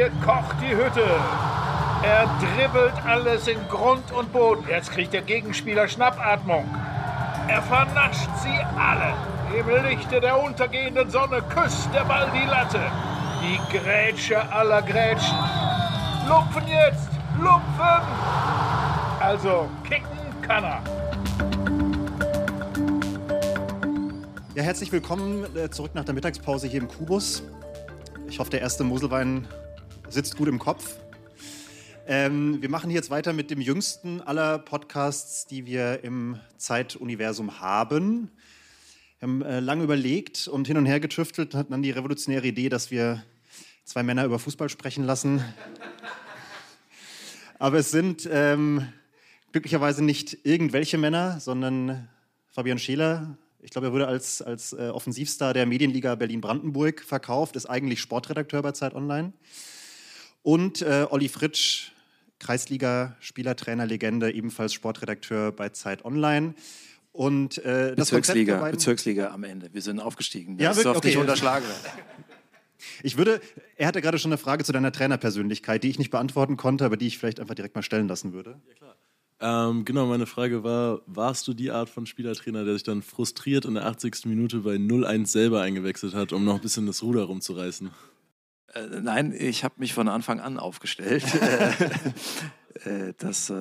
Hier kocht die Hütte. Er dribbelt alles in Grund und Boden. Jetzt kriegt der Gegenspieler Schnappatmung. Er vernascht sie alle. Im Lichte der untergehenden Sonne küsst der Ball die Latte. Die Grätsche aller Grätschen. Lupfen jetzt! Lupfen! Also, kicken kann er. Ja, herzlich willkommen zurück nach der Mittagspause hier im Kubus. Ich hoffe, der erste Moselwein sitzt gut im Kopf. Wir machen hier jetzt weiter mit dem jüngsten aller Podcasts, die wir im Zeituniversum haben. Wir haben lange überlegt und hin und her getüftelt, hatten dann die revolutionäre Idee, dass wir zwei Männer über Fußball sprechen lassen. Aber es sind glücklicherweise nicht irgendwelche Männer, sondern Fabian Scheler. Ich glaube, er wurde als Offensivstar der Medienliga Berlin-Brandenburg verkauft, ist eigentlich Sportredakteur bei Zeit Online. Und Olli Fritsch, Kreisliga-Spieler, Trainer, Legende, ebenfalls Sportredakteur bei Zeit Online. Und das Bezirksliga am Ende. Wir sind aufgestiegen. Das ja, darf okay. Nicht unterschlagen werden. Er hatte gerade schon eine Frage zu deiner Trainerpersönlichkeit, die ich nicht beantworten konnte, aber die ich vielleicht einfach direkt mal stellen lassen würde. Ja, klar. Genau, meine Frage war, warst du die Art von Spielertrainer, der sich dann frustriert in der 80. Minute bei 0-1 selber eingewechselt hat, um noch ein bisschen das Ruder rumzureißen? Nein, ich habe mich von Anfang an aufgestellt. Das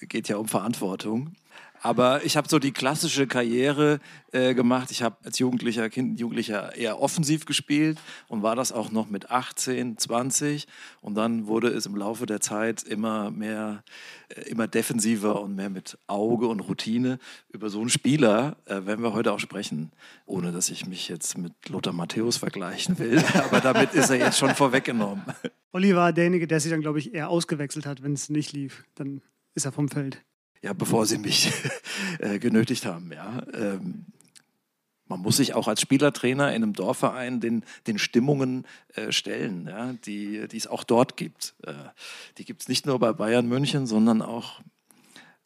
geht ja um Verantwortung. Aber ich habe so die klassische Karriere gemacht. Ich habe als Jugendlicher eher offensiv gespielt und war das auch noch mit 18, 20. Und dann wurde es im Laufe der Zeit immer mehr, immer defensiver und mehr mit Auge und Routine. Über so einen Spieler werden wir heute auch sprechen, ohne dass ich mich jetzt mit Lothar Matthäus vergleichen will. Aber damit ist er jetzt schon vorweggenommen. Olli war derjenige, der sich dann, glaube ich, eher ausgewechselt hat, wenn es nicht lief. Dann ist er vom Feld. Ja, bevor sie mich genötigt haben, ja. Man muss sich auch als Spielertrainer in einem Dorfverein den Stimmungen stellen, ja, die es auch dort gibt. Die gibt es nicht nur bei Bayern München, sondern auch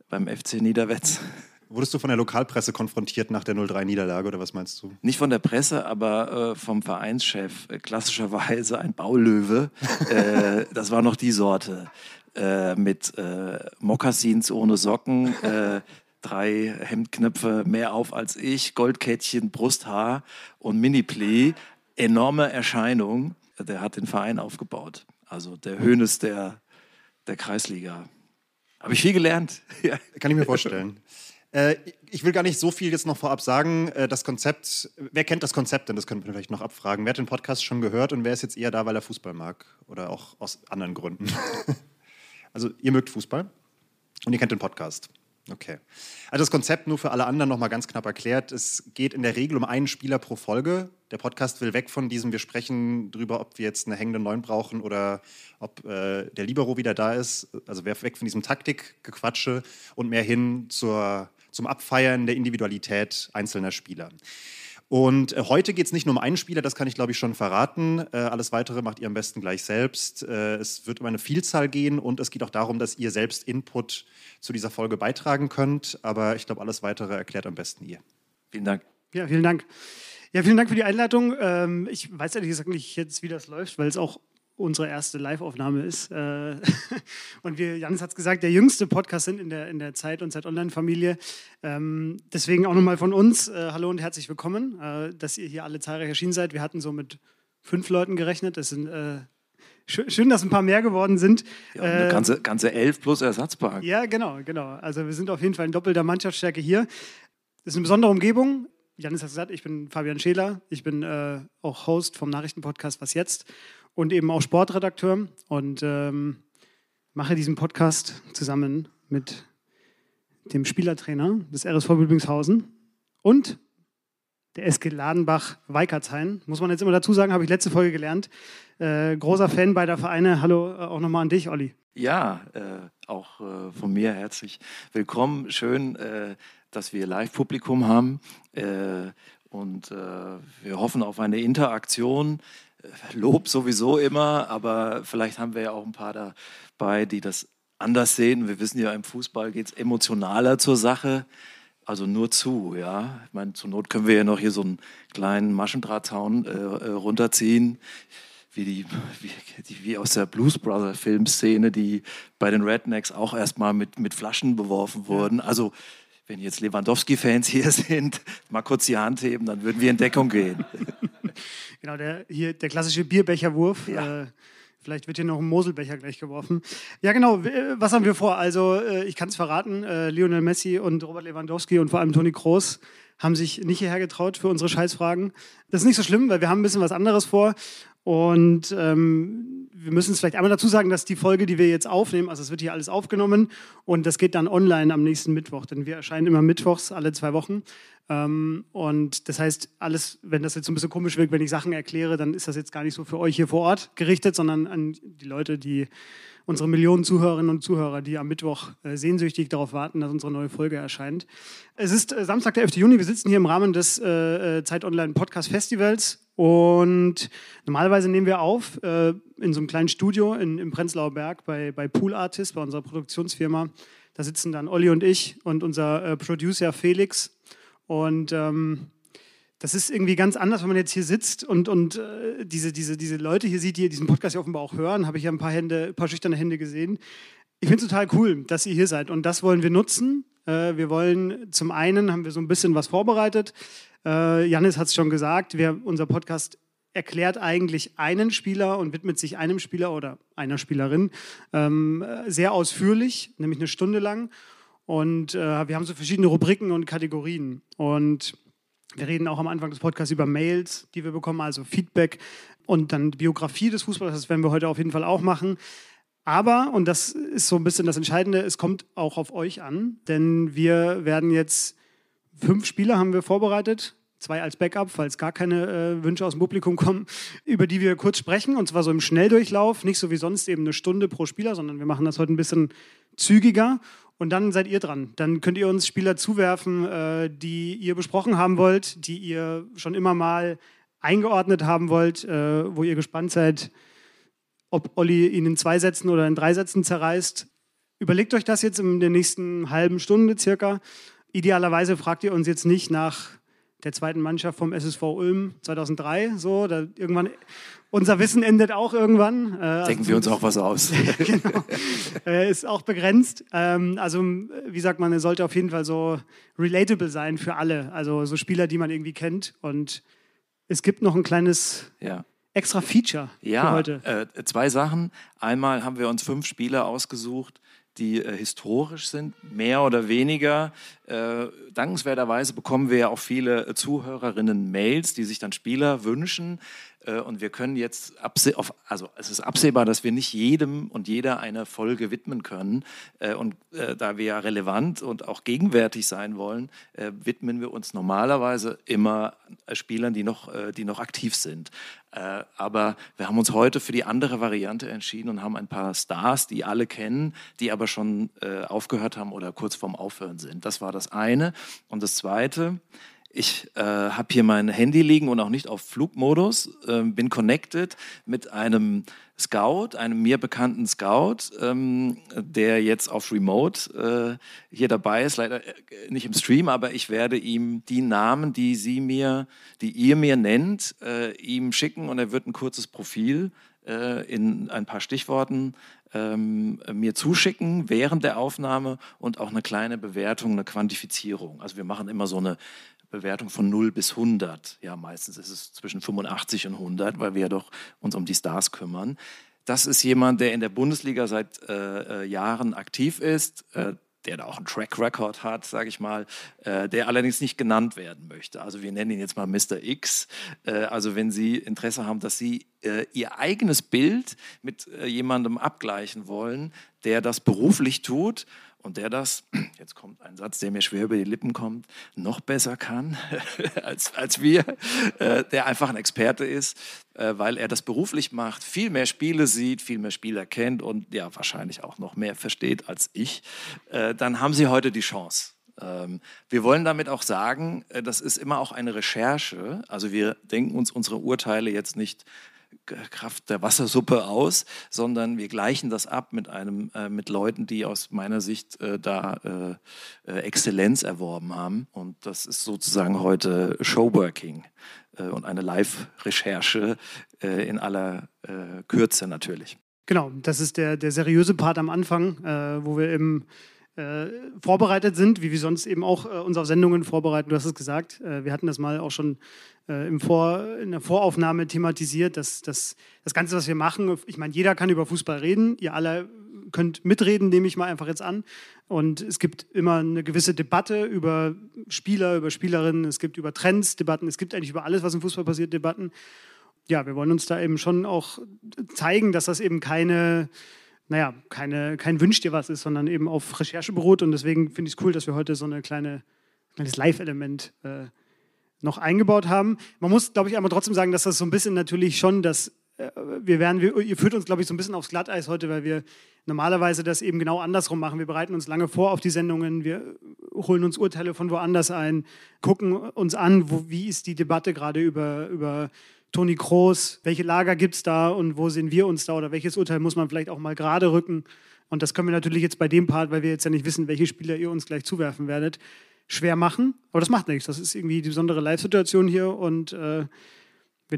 beim FC Niederwetz. Wurdest du von der Lokalpresse konfrontiert nach der 0-3-Niederlage oder was meinst du? Nicht von der Presse, aber vom Vereinschef. Klassischerweise ein Baulöwe. Das war noch die Sorte. Mit Mokassins ohne Socken, 3 Hemdknöpfe mehr auf als ich, Goldkettchen, Brusthaar und Mini-Plee. Enorme Erscheinung. Der hat den Verein aufgebaut. Also der Hoeneß der Kreisliga. Habe ich viel gelernt. Ja. Kann ich mir vorstellen. Ich will gar nicht so viel jetzt noch vorab sagen. Das Konzept, wer kennt das Konzept denn? Das könnten wir vielleicht noch abfragen. Wer hat den Podcast schon gehört und wer ist jetzt eher da, weil er Fußball mag? Oder auch aus anderen Gründen? Also ihr mögt Fußball und ihr kennt den Podcast. Okay. Also das Konzept nur für alle anderen noch mal ganz knapp erklärt. Es geht in der Regel um einen Spieler pro Folge. Der Podcast will weg von diesem, wir sprechen drüber, ob wir jetzt eine hängende 9 brauchen oder ob der Libero wieder da ist. Also weg von diesem Taktikgequatsche und mehr hin zum Abfeiern der Individualität einzelner Spieler. Und heute geht es nicht nur um einen Spieler, das kann ich, glaube ich, schon verraten. Alles Weitere macht ihr am besten gleich selbst. Es wird um eine Vielzahl gehen und es geht auch darum, dass ihr selbst Input zu dieser Folge beitragen könnt. Aber ich glaube, alles Weitere erklärt am besten ihr. Vielen Dank. Ja, vielen Dank. Ja, vielen Dank für die Einladung. Ich weiß ehrlich gesagt nicht jetzt, wie das läuft, weil es auch unsere erste Live-Aufnahme ist. Und Janis hat es gesagt, der jüngste Podcast sind in der Zeit- und Zeit-Online-Familie. Deswegen auch nochmal von uns, hallo und herzlich willkommen, dass ihr hier alle zahlreich erschienen seid. Wir hatten so mit 5 Leuten gerechnet. Das sind schön, dass ein paar mehr geworden sind. Ja, eine ganze 11 plus Ersatzbank. Ja, genau. Also wir sind auf jeden Fall in doppelter Mannschaftsstärke hier. Das ist eine besondere Umgebung. Janis hat gesagt, ich bin Fabian Scheler. Ich bin auch Host vom Nachrichtenpodcast Was Jetzt? Und eben auch Sportredakteur und mache diesen Podcast zusammen mit dem Spielertrainer des RSV Bübingshausen und der SG Ladenbach-Weikertsheim. Muss man jetzt immer dazu sagen, habe ich letzte Folge gelernt. Großer Fan beider Vereine. Hallo auch nochmal an dich, Olli. Ja, auch von mir herzlich willkommen. Schön, dass wir Live-Publikum haben und wir hoffen auf eine Interaktion. Lob sowieso immer, aber vielleicht haben wir ja auch ein paar dabei, die das anders sehen. Wir wissen ja, im Fußball geht es emotionaler zur Sache, also nur zu, ja. Ich meine, zur Not können wir ja noch hier so einen kleinen Maschendrahtzaun runterziehen. wie aus der Blues Brother Filmszene, die bei den Rednecks auch erstmal mit Flaschen beworfen wurden. Also wenn jetzt Lewandowski-Fans hier sind, mal kurz die Hand heben, dann würden wir in Deckung gehen. Genau, der klassische Bierbecherwurf. Ja. Vielleicht wird hier noch ein Moselbecher gleich geworfen. Ja genau, was haben wir vor? Also ich kann es verraten, Lionel Messi und Robert Lewandowski und vor allem Toni Kroos haben sich nicht hierher getraut für unsere Scheißfragen. Das ist nicht so schlimm, weil wir haben ein bisschen was anderes vor. Und wir müssen es vielleicht einmal dazu sagen, dass die Folge, die wir jetzt aufnehmen, also es wird hier alles aufgenommen und das geht dann online am nächsten Mittwoch, denn wir erscheinen immer mittwochs alle 2 Wochen. Und das heißt, alles, wenn das jetzt so ein bisschen komisch wirkt, wenn ich Sachen erkläre, dann ist das jetzt gar nicht so für euch hier vor Ort gerichtet, sondern an die Leute, die unsere Millionen Zuhörerinnen und Zuhörer, die am Mittwoch sehnsüchtig darauf warten, dass unsere neue Folge erscheint. Es ist Samstag, der 11. Juni. Wir sitzen hier im Rahmen des Zeit Online Podcast Festivals und normalerweise nehmen wir auf in so einem kleinen Studio im Prenzlauer Berg bei Pool Artists, bei unserer Produktionsfirma. Da sitzen dann Olli und ich und unser Producer Felix. Und das ist irgendwie ganz anders, wenn man jetzt hier sitzt und diese Leute hier sieht, die diesen Podcast ja offenbar auch hören, habe ich ja ein paar schüchterne Hände gesehen. Ich finde es total cool, dass ihr hier seid und das wollen wir nutzen. Wir wollen, zum einen haben wir so ein bisschen was vorbereitet. Jannis hat es schon gesagt, unser Podcast erklärt eigentlich einen Spieler und widmet sich einem Spieler oder einer Spielerin sehr ausführlich, nämlich 1 Stunde lang. Und wir haben so verschiedene Rubriken und Kategorien und wir reden auch am Anfang des Podcasts über Mails, die wir bekommen, also Feedback und dann die Biografie des Fußballers, das werden wir heute auf jeden Fall auch machen. Aber, und das ist so ein bisschen das Entscheidende, es kommt auch auf euch an, denn wir werden jetzt 5 Spieler haben wir vorbereitet, 2 als Backup, falls gar keine Wünsche aus dem Publikum kommen, über die wir kurz sprechen und zwar so im Schnelldurchlauf, nicht so wie sonst eben 1 Stunde pro Spieler, sondern wir machen das heute ein bisschen zügiger. Und dann seid ihr dran. Dann könnt ihr uns Spieler zuwerfen, die ihr besprochen haben wollt, die ihr schon immer mal eingeordnet haben wollt, wo ihr gespannt seid, ob Olli ihn in 2 Sätzen oder in 3 Sätzen zerreißt. Überlegt euch das jetzt in der nächsten halben Stunde circa. Idealerweise fragt ihr uns jetzt nicht nach der zweiten Mannschaft vom SSV Ulm 2003. So, da irgendwann... Unser Wissen endet auch irgendwann. Denken wir uns auch was aus. Genau. Ist auch begrenzt. Also wie sagt man, es sollte auf jeden Fall so relatable sein für alle. Also so Spieler, die man irgendwie kennt. Und es gibt noch ein kleines extra Feature für heute. 2 Sachen. Einmal haben wir uns 5 Spieler ausgesucht, die historisch sind, mehr oder weniger. Dankenswerterweise bekommen wir ja auch viele Zuhörerinnen Mails, die sich dann Spieler wünschen. Und wir können jetzt, es ist absehbar, dass wir nicht jedem und jeder eine Folge widmen können. Und da wir ja relevant und auch gegenwärtig sein wollen, widmen wir uns normalerweise immer Spielern, die noch aktiv sind. Aber wir haben uns heute für die andere Variante entschieden und haben ein paar Stars, die alle kennen, die aber schon aufgehört haben oder kurz vorm Aufhören sind. Das war das eine. Und das zweite, ich habe hier mein Handy liegen und auch nicht auf Flugmodus, bin connected mit einem Scout, einem mir bekannten Scout, der jetzt auf Remote hier dabei ist, leider nicht im Stream, aber ich werde ihm die Namen, die ihr mir nennt, ihm schicken und er wird ein kurzes Profil in ein paar Stichworten mir zuschicken während der Aufnahme und auch eine kleine Bewertung, eine Quantifizierung. Also wir machen immer so eine Bewertung von 0 bis 100. Ja, meistens ist es zwischen 85 und 100, weil wir ja doch uns um die Stars kümmern. Das ist jemand, der in der Bundesliga seit Jahren aktiv ist, der da auch einen Track Record hat, sage ich mal, der allerdings nicht genannt werden möchte. Also wir nennen ihn jetzt mal Mr. X. Also wenn Sie Interesse haben, dass Sie Ihr eigenes Bild mit jemandem abgleichen wollen, der das beruflich tut und der das, jetzt kommt ein Satz, der mir schwer über die Lippen kommt, noch besser kann als wir, der einfach ein Experte ist, weil er das beruflich macht, viel mehr Spiele sieht, viel mehr Spieler kennt und ja wahrscheinlich auch noch mehr versteht als ich, dann haben Sie heute die Chance. Wir wollen damit auch sagen, das ist immer auch eine Recherche. Also wir denken uns unsere Urteile jetzt nicht Kraft der Wassersuppe aus, sondern wir gleichen das ab mit Leuten, die aus meiner Sicht Exzellenz erworben haben. Und das ist sozusagen heute Showworking und eine Live-Recherche in aller Kürze natürlich. Genau, das ist der seriöse Part am Anfang, wo wir eben vorbereitet sind, wie wir sonst eben auch unsere Sendungen vorbereiten. Du hast es gesagt, wir hatten das mal auch schon in der Voraufnahme thematisiert, dass das Ganze, was wir machen, ich meine, jeder kann über Fußball reden, ihr alle könnt mitreden, nehme ich mal einfach jetzt an. Und es gibt immer eine gewisse Debatte über Spieler, über Spielerinnen, es gibt über Trends Debatten, es gibt eigentlich über alles, was im Fußball passiert, Debatten. Ja, wir wollen uns da eben schon auch zeigen, dass das eben kein Wünsch dir was ist, sondern eben auf Recherche beruht. Und deswegen finde ich es cool, dass wir heute so ein kleines Live-Element noch eingebaut haben. Man muss, glaube ich, aber trotzdem sagen, dass das so ein bisschen natürlich schon, ihr führt uns, glaube ich, so ein bisschen aufs Glatteis heute, weil wir normalerweise das eben genau andersrum machen. Wir bereiten uns lange vor auf die Sendungen, wir holen uns Urteile von woanders ein, gucken uns an, wie ist die Debatte gerade über Toni Kroos, welche Lager gibt es da und wo sehen wir uns da oder welches Urteil muss man vielleicht auch mal gerade rücken? Und das können wir natürlich jetzt bei dem Part, weil wir jetzt ja nicht wissen, welche Spieler ihr uns gleich zuwerfen werdet, schwer machen. Aber das macht nichts. Das ist irgendwie die besondere Live-Situation hier und wir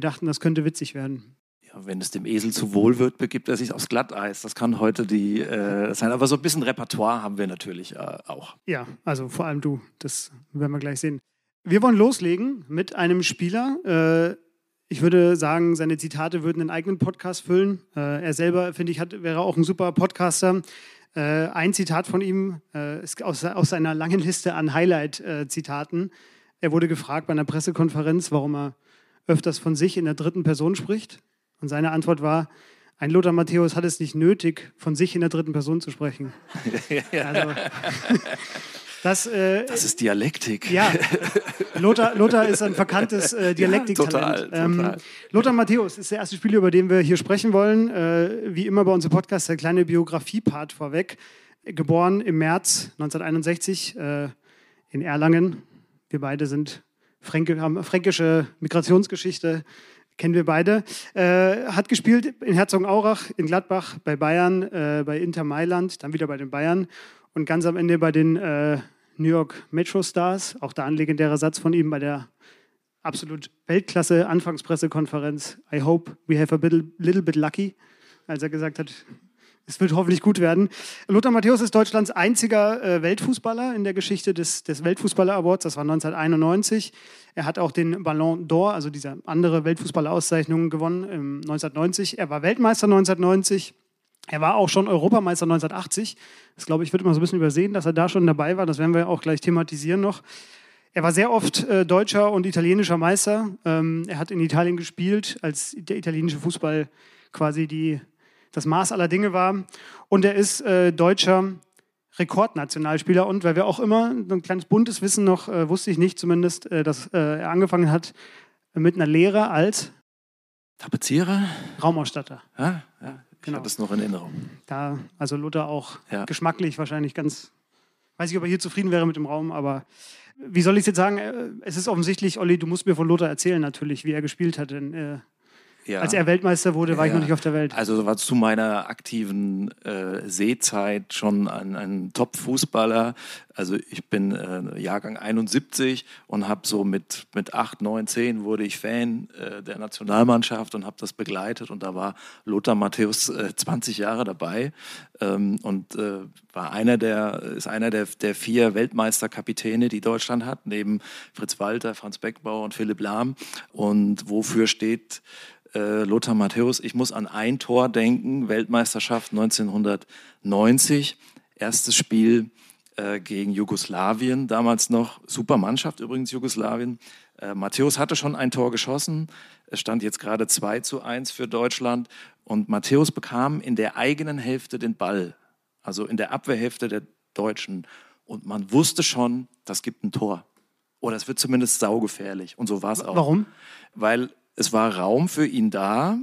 dachten, das könnte witzig werden. Wenn es dem Esel zu wohl wird, begibt er sich aufs Glatteis. Das kann heute sein. Aber so ein bisschen Repertoire haben wir natürlich auch. Ja, also vor allem du. Das werden wir gleich sehen. Wir wollen loslegen mit einem Spieler. Ich würde sagen, seine Zitate würden einen eigenen Podcast füllen. Er selber, finde ich, wäre auch ein super Podcaster. Ein Zitat von ihm ist aus seiner langen Liste an Highlight-Zitaten. Er wurde gefragt bei einer Pressekonferenz, warum er öfters von sich in der dritten Person spricht. Und seine Antwort war, ein Lothar Matthäus hat es nicht nötig, von sich in der dritten Person zu sprechen. Also, das ist Dialektik. Ja, Lothar ist ein verkanntes Dialektiktalent. Ja, total. Lothar Matthäus ist der erste Spieler, über den wir hier sprechen wollen. Wie immer bei unserem Podcast, der kleine Biografie-Part vorweg. Geboren im März 1961 in Erlangen. Wir beide haben fränkische Migrationsgeschichte. Kennen wir beide. Hat gespielt in Herzogenaurach, in Gladbach, bei Bayern, bei Inter Mailand, dann wieder bei den Bayern und ganz am Ende bei den New York Metro Stars. Auch da ein legendärer Satz von ihm bei der absolut Weltklasse Anfangspressekonferenz. I hope we have a little bit lucky, als er gesagt hat, es wird hoffentlich gut werden. Lothar Matthäus ist Deutschlands einziger Weltfußballer in der Geschichte des Weltfußballer-Awards. Das war 1991. Er hat auch den Ballon d'Or, also diese andere Weltfußballer-Auszeichnung, gewonnen 1990. Er war Weltmeister 1990. Er war auch schon Europameister 1980. Das, glaube ich, wird immer so ein bisschen übersehen, dass er da schon dabei war. Das werden wir auch gleich thematisieren noch. Er war sehr oft deutscher und italienischer Meister. Er hat in Italien gespielt, als der italienische Fußball quasi das Maß aller Dinge war. Und er ist deutscher Rekordnationalspieler. Und weil wir auch immer ein kleines buntes Wissen noch, wusste ich nicht zumindest, dass er angefangen hat mit einer Lehre als Tapezierer? Raumausstatter. Ja, ja. Genau. Ich habe das noch in Erinnerung. Da, also Lothar auch geschmacklich wahrscheinlich ganz, weiß ich, ob er hier zufrieden wäre mit dem Raum, aber wie soll ich es jetzt sagen? Es ist offensichtlich, Olli, du musst mir von Lothar erzählen natürlich, wie er gespielt hat in ja. Als er Weltmeister wurde, war ich noch nicht auf der Welt. Also war zu meiner aktiven Sehzeit schon ein Top-Fußballer. Also ich bin Jahrgang 71 und habe so mit 8, 9, 10 wurde ich Fan der Nationalmannschaft und habe das begleitet. Und da war Lothar Matthäus 20 Jahre dabei und ist einer der vier Weltmeisterkapitäne, die Deutschland hat, neben Fritz Walter, Franz Beckenbauer und Philipp Lahm. Und wofür steht Lothar Matthäus? Ich muss an ein Tor denken, Weltmeisterschaft 1990, erstes Spiel gegen Jugoslawien, damals noch, super Mannschaft übrigens Jugoslawien. Matthäus hatte schon ein Tor geschossen, es stand jetzt gerade 2:1 für Deutschland und Matthäus bekam in der eigenen Hälfte den Ball, also in der Abwehrhälfte der Deutschen und man wusste schon, das gibt ein Tor oder es wird zumindest saugefährlich und so war es auch. Warum? Weil es war Raum für ihn da.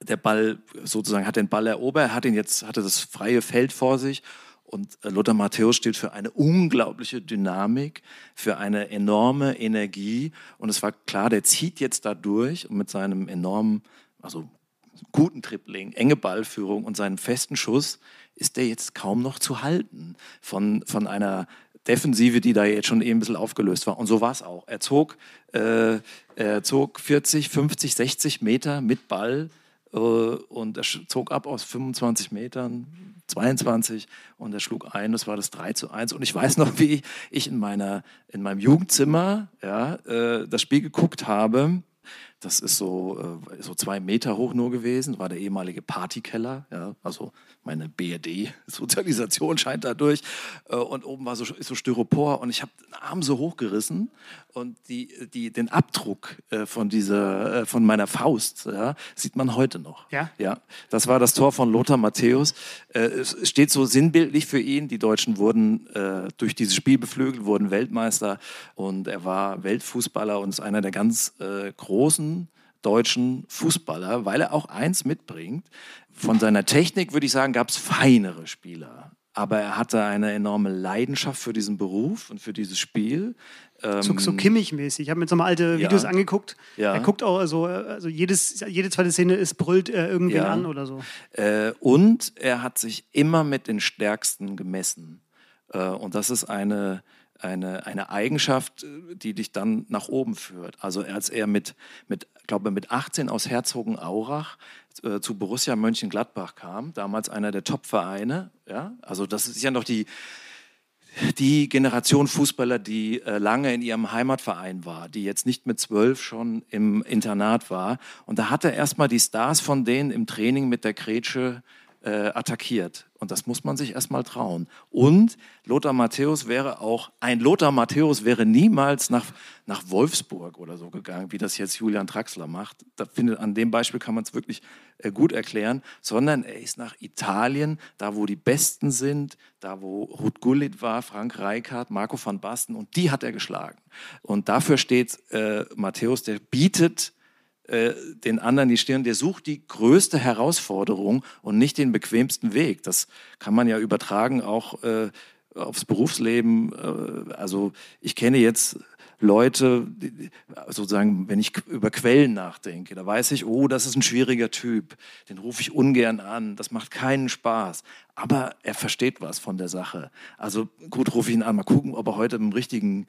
Der Ball sozusagen hat den Ball erobert, hatte das freie Feld vor sich. Und Lothar Matthäus steht für eine unglaubliche Dynamik, für eine enorme Energie. Und es war klar, der zieht jetzt da durch und mit seinem enormen also guten Dribbling, enge Ballführung und seinem festen Schuss ist der jetzt kaum noch zu halten von einer Defensive, die da jetzt schon ein bisschen aufgelöst war. Und so war es auch. Er zog 40, 50, 60 Meter mit Ball und er zog ab aus 25 Metern, 22 und er schlug ein, das war das 3:1. Und ich weiß noch, wie ich in meinem Jugendzimmer das Spiel geguckt habe. Das ist so 2 Meter hoch nur gewesen, war der ehemalige Partykeller, ja, also meine BRD-Sozialisation scheint dadurch. Und oben war so Styropor und ich habe den Arm so hochgerissen und den Abdruck von meiner Faust sieht man heute noch. Ja? Ja, das war das Tor von Lothar Matthäus. Es steht so sinnbildlich für ihn, die Deutschen wurden durch dieses Spiel beflügelt, wurden Weltmeister und er war Weltfußballer und ist einer der ganz großen deutschen Fußballer, weil er auch eins mitbringt. Von seiner Technik, würde ich sagen, gab es feinere Spieler. Aber er hatte eine enorme Leidenschaft für diesen Beruf und für dieses Spiel. So Kimmich-mäßig. Ich habe mir jetzt nochmal alte Videos angeguckt. Ja. Er guckt auch, also jede zweite Szene brüllt irgendwen an oder so. Und er hat sich immer mit den Stärksten gemessen. Und das ist eine Eigenschaft, die dich dann nach oben führt. Also als er mit 18 aus Herzogenaurach zu Borussia Mönchengladbach kam, damals einer der Top-Vereine, ja? Also das ist ja noch die Generation Fußballer, die lange in ihrem Heimatverein war, die jetzt nicht mit 12 schon im Internat war. Und da hat er erstmal die Stars von denen im Training mit der Grätsche attackiert. Und das muss man sich erstmal trauen. Und Lothar Matthäus wäre niemals nach Wolfsburg oder so gegangen, wie das jetzt Julian Draxler macht. An dem Beispiel kann man es wirklich gut erklären. Sondern er ist nach Italien, da wo die Besten sind, da wo Ruud Gullit war, Frank Rijkaard, Marco van Basten und die hat er geschlagen. Und dafür steht Matthäus, der bietet den anderen die Stirn, der sucht die größte Herausforderung und nicht den bequemsten Weg. Das kann man ja übertragen auch aufs Berufsleben. Also ich kenne jetzt Leute, die, sozusagen, wenn ich über Quellen nachdenke, da weiß ich, oh, das ist ein schwieriger Typ, den rufe ich ungern an, das macht keinen Spaß. Aber er versteht was von der Sache. Also gut, rufe ich ihn an, mal gucken, ob er heute mit dem richtigen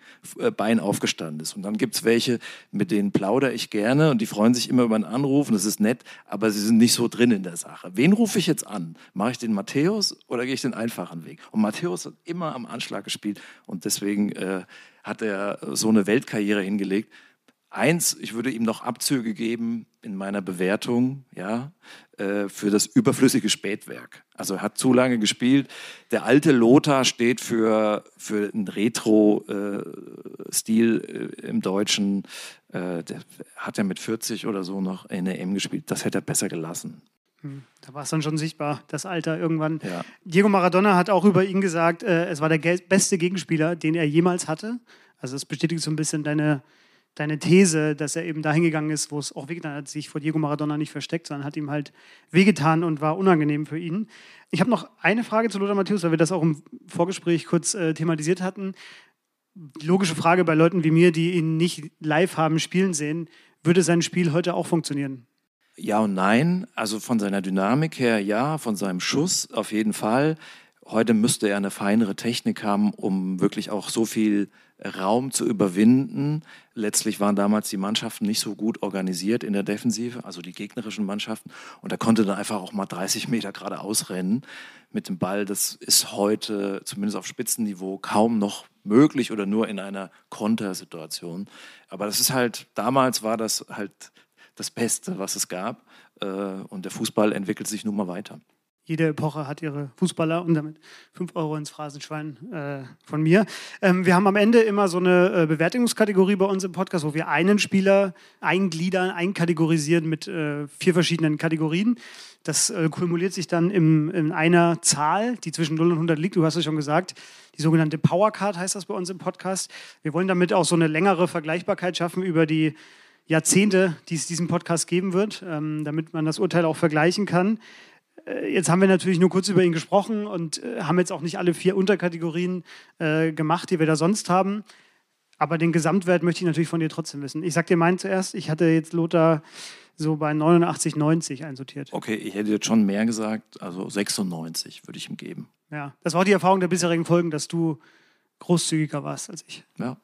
Bein aufgestanden ist. Und dann gibt es welche, mit denen plaudere ich gerne und die freuen sich immer über einen Anruf und das ist nett, aber sie sind nicht so drin in der Sache. Wen rufe ich jetzt an? Mache ich den Matthäus oder gehe ich den einfachen Weg? Und Matthäus hat immer am Anschlag gespielt und deswegen hat er so eine Weltkarriere hingelegt. Eins, ich würde ihm noch Abzüge geben in meiner Bewertung, für das überflüssige Spätwerk. Also er hat zu lange gespielt. Der alte Lothar steht für einen Retro-Stil im Deutschen. Der hat ja mit 40 oder so noch in der EM gespielt. Das hätte er besser gelassen. Da war es dann schon sichtbar, das Alter irgendwann. Ja. Diego Maradona hat auch über ihn gesagt, es war der beste Gegenspieler, den er jemals hatte. Also das bestätigt so ein bisschen deine These, dass er eben dahin gegangen ist, wo es auch wehgetan hat, sich vor Diego Maradona nicht versteckt, sondern hat ihm halt wehgetan und war unangenehm für ihn. Ich habe noch eine Frage zu Lothar Matthäus, weil wir das auch im Vorgespräch kurz thematisiert hatten. Logische Frage bei Leuten wie mir, die ihn nicht live haben spielen sehen, würde sein Spiel heute auch funktionieren? Ja und nein. Also von seiner Dynamik her ja, von seinem Schuss auf jeden Fall. Heute müsste er eine feinere Technik haben, um wirklich auch so viel Raum zu überwinden. Letztlich waren damals die Mannschaften nicht so gut organisiert in der Defensive, also die gegnerischen Mannschaften. Und da konnte dann einfach auch mal 30 Meter geradeaus rennen mit dem Ball. Das ist heute, zumindest auf Spitzenniveau, kaum noch möglich oder nur in einer Kontersituation. Aber das ist halt, damals war das halt das Beste, was es gab. Und der Fußball entwickelt sich nun mal weiter. Jede Epoche hat ihre Fußballer und damit 5 € ins Phrasenschwein von mir. Wir haben am Ende immer so eine Bewertungskategorie bei uns im Podcast, wo wir einen Spieler eingliedern, einkategorisieren mit 4 verschiedenen Kategorien. Das kumuliert sich dann in einer Zahl, die zwischen 0 und 100 liegt. Du hast es schon gesagt, die sogenannte Powercard heißt das bei uns im Podcast. Wir wollen damit auch so eine längere Vergleichbarkeit schaffen über die Jahrzehnte, die es diesen Podcast geben wird, damit man das Urteil auch vergleichen kann. Jetzt haben wir natürlich nur kurz über ihn gesprochen und haben jetzt auch nicht alle 4 Unterkategorien gemacht, die wir da sonst haben. Aber den Gesamtwert möchte ich natürlich von dir trotzdem wissen. Ich sag dir meinen zuerst. Ich hatte jetzt Lothar so bei 89, 90 einsortiert. Okay, ich hätte jetzt schon mehr gesagt, also 96 würde ich ihm geben. Ja, das war auch die Erfahrung der bisherigen Folgen, dass du großzügiger warst als ich. Ja.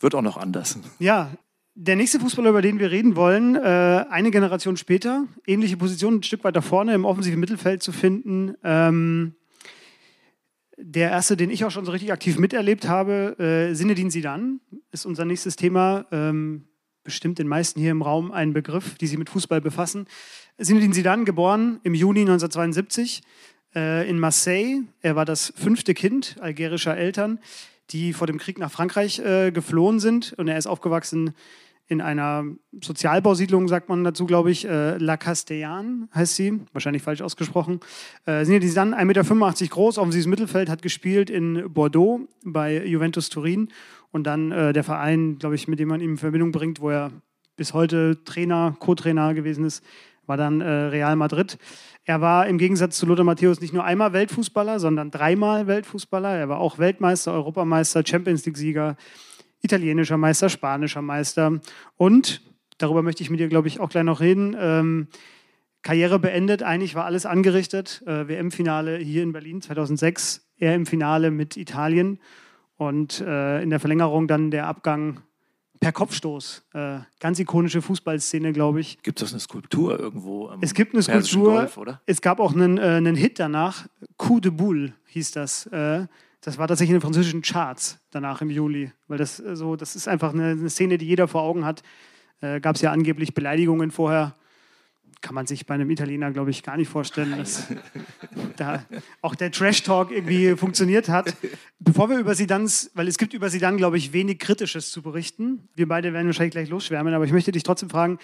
Wird auch noch anders. Ja, der nächste Fußballer, über den wir reden wollen, eine Generation später, ähnliche Position, ein Stück weiter vorne im offensiven Mittelfeld zu finden. Der erste, den ich auch schon so richtig aktiv miterlebt habe, Zinédine Zidane, ist unser nächstes Thema. Bestimmt den meisten hier im Raum ein Begriff, die sich mit Fußball befassen. Zinédine Zidane, geboren im Juni 1972 in Marseille. Er war das 5. Kind algerischer Eltern, die vor dem Krieg nach Frankreich geflohen sind. Und er ist aufgewachsen in einer Sozialbausiedlung, sagt man dazu, glaube ich. La Castellane heißt sie, wahrscheinlich falsch ausgesprochen. Zinédine Zidane, 1,85 Meter groß, offensives Mittelfeld, hat gespielt in Bordeaux bei Juventus Turin. Und dann der Verein, glaube ich, mit dem man ihn in Verbindung bringt, wo er bis heute Trainer, Co-Trainer gewesen ist, war dann Real Madrid. Er war im Gegensatz zu Lothar Matthäus nicht nur einmal Weltfußballer, sondern dreimal Weltfußballer. Er war auch Weltmeister, Europameister, Champions-League-Sieger, italienischer Meister, spanischer Meister. Und, darüber möchte ich mit dir, glaube ich, auch gleich noch reden, Karriere beendet, eigentlich war alles angerichtet. WM-Finale hier in Berlin 2006, er im Finale mit Italien. Und in der Verlängerung dann der Abgang per Kopfstoß. Ganz ikonische Fußballszene, glaube ich. Gibt es eine Skulptur irgendwo? Es gibt eine Skulptur. Golf, oder? Es gab auch einen Hit danach. Coup de Boule hieß das. Das war tatsächlich in den französischen Charts danach im Juli. Weil das ist einfach eine Szene, die jeder vor Augen hat. Gab es ja angeblich Beleidigungen vorher. Kann man sich bei einem Italiener, glaube ich, gar nicht vorstellen, dass da auch der Trash-Talk irgendwie funktioniert hat. Bevor wir über Zidans, weil es gibt über Zidane, glaube ich, wenig Kritisches zu berichten. Wir beide werden wahrscheinlich gleich losschwärmen, aber ich möchte dich trotzdem fragen,